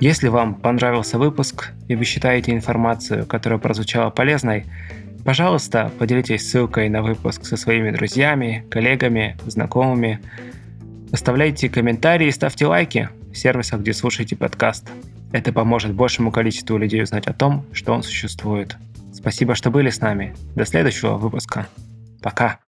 Если вам понравился выпуск и вы считаете информацию, которая прозвучала полезной, пожалуйста, поделитесь ссылкой на выпуск со своими друзьями, коллегами, знакомыми. Оставляйте комментарии и ставьте лайки в сервисах, где слушаете подкаст. Это поможет большему количеству людей узнать о том, что он существует. Спасибо, что были с нами. До следующего выпуска. Пока.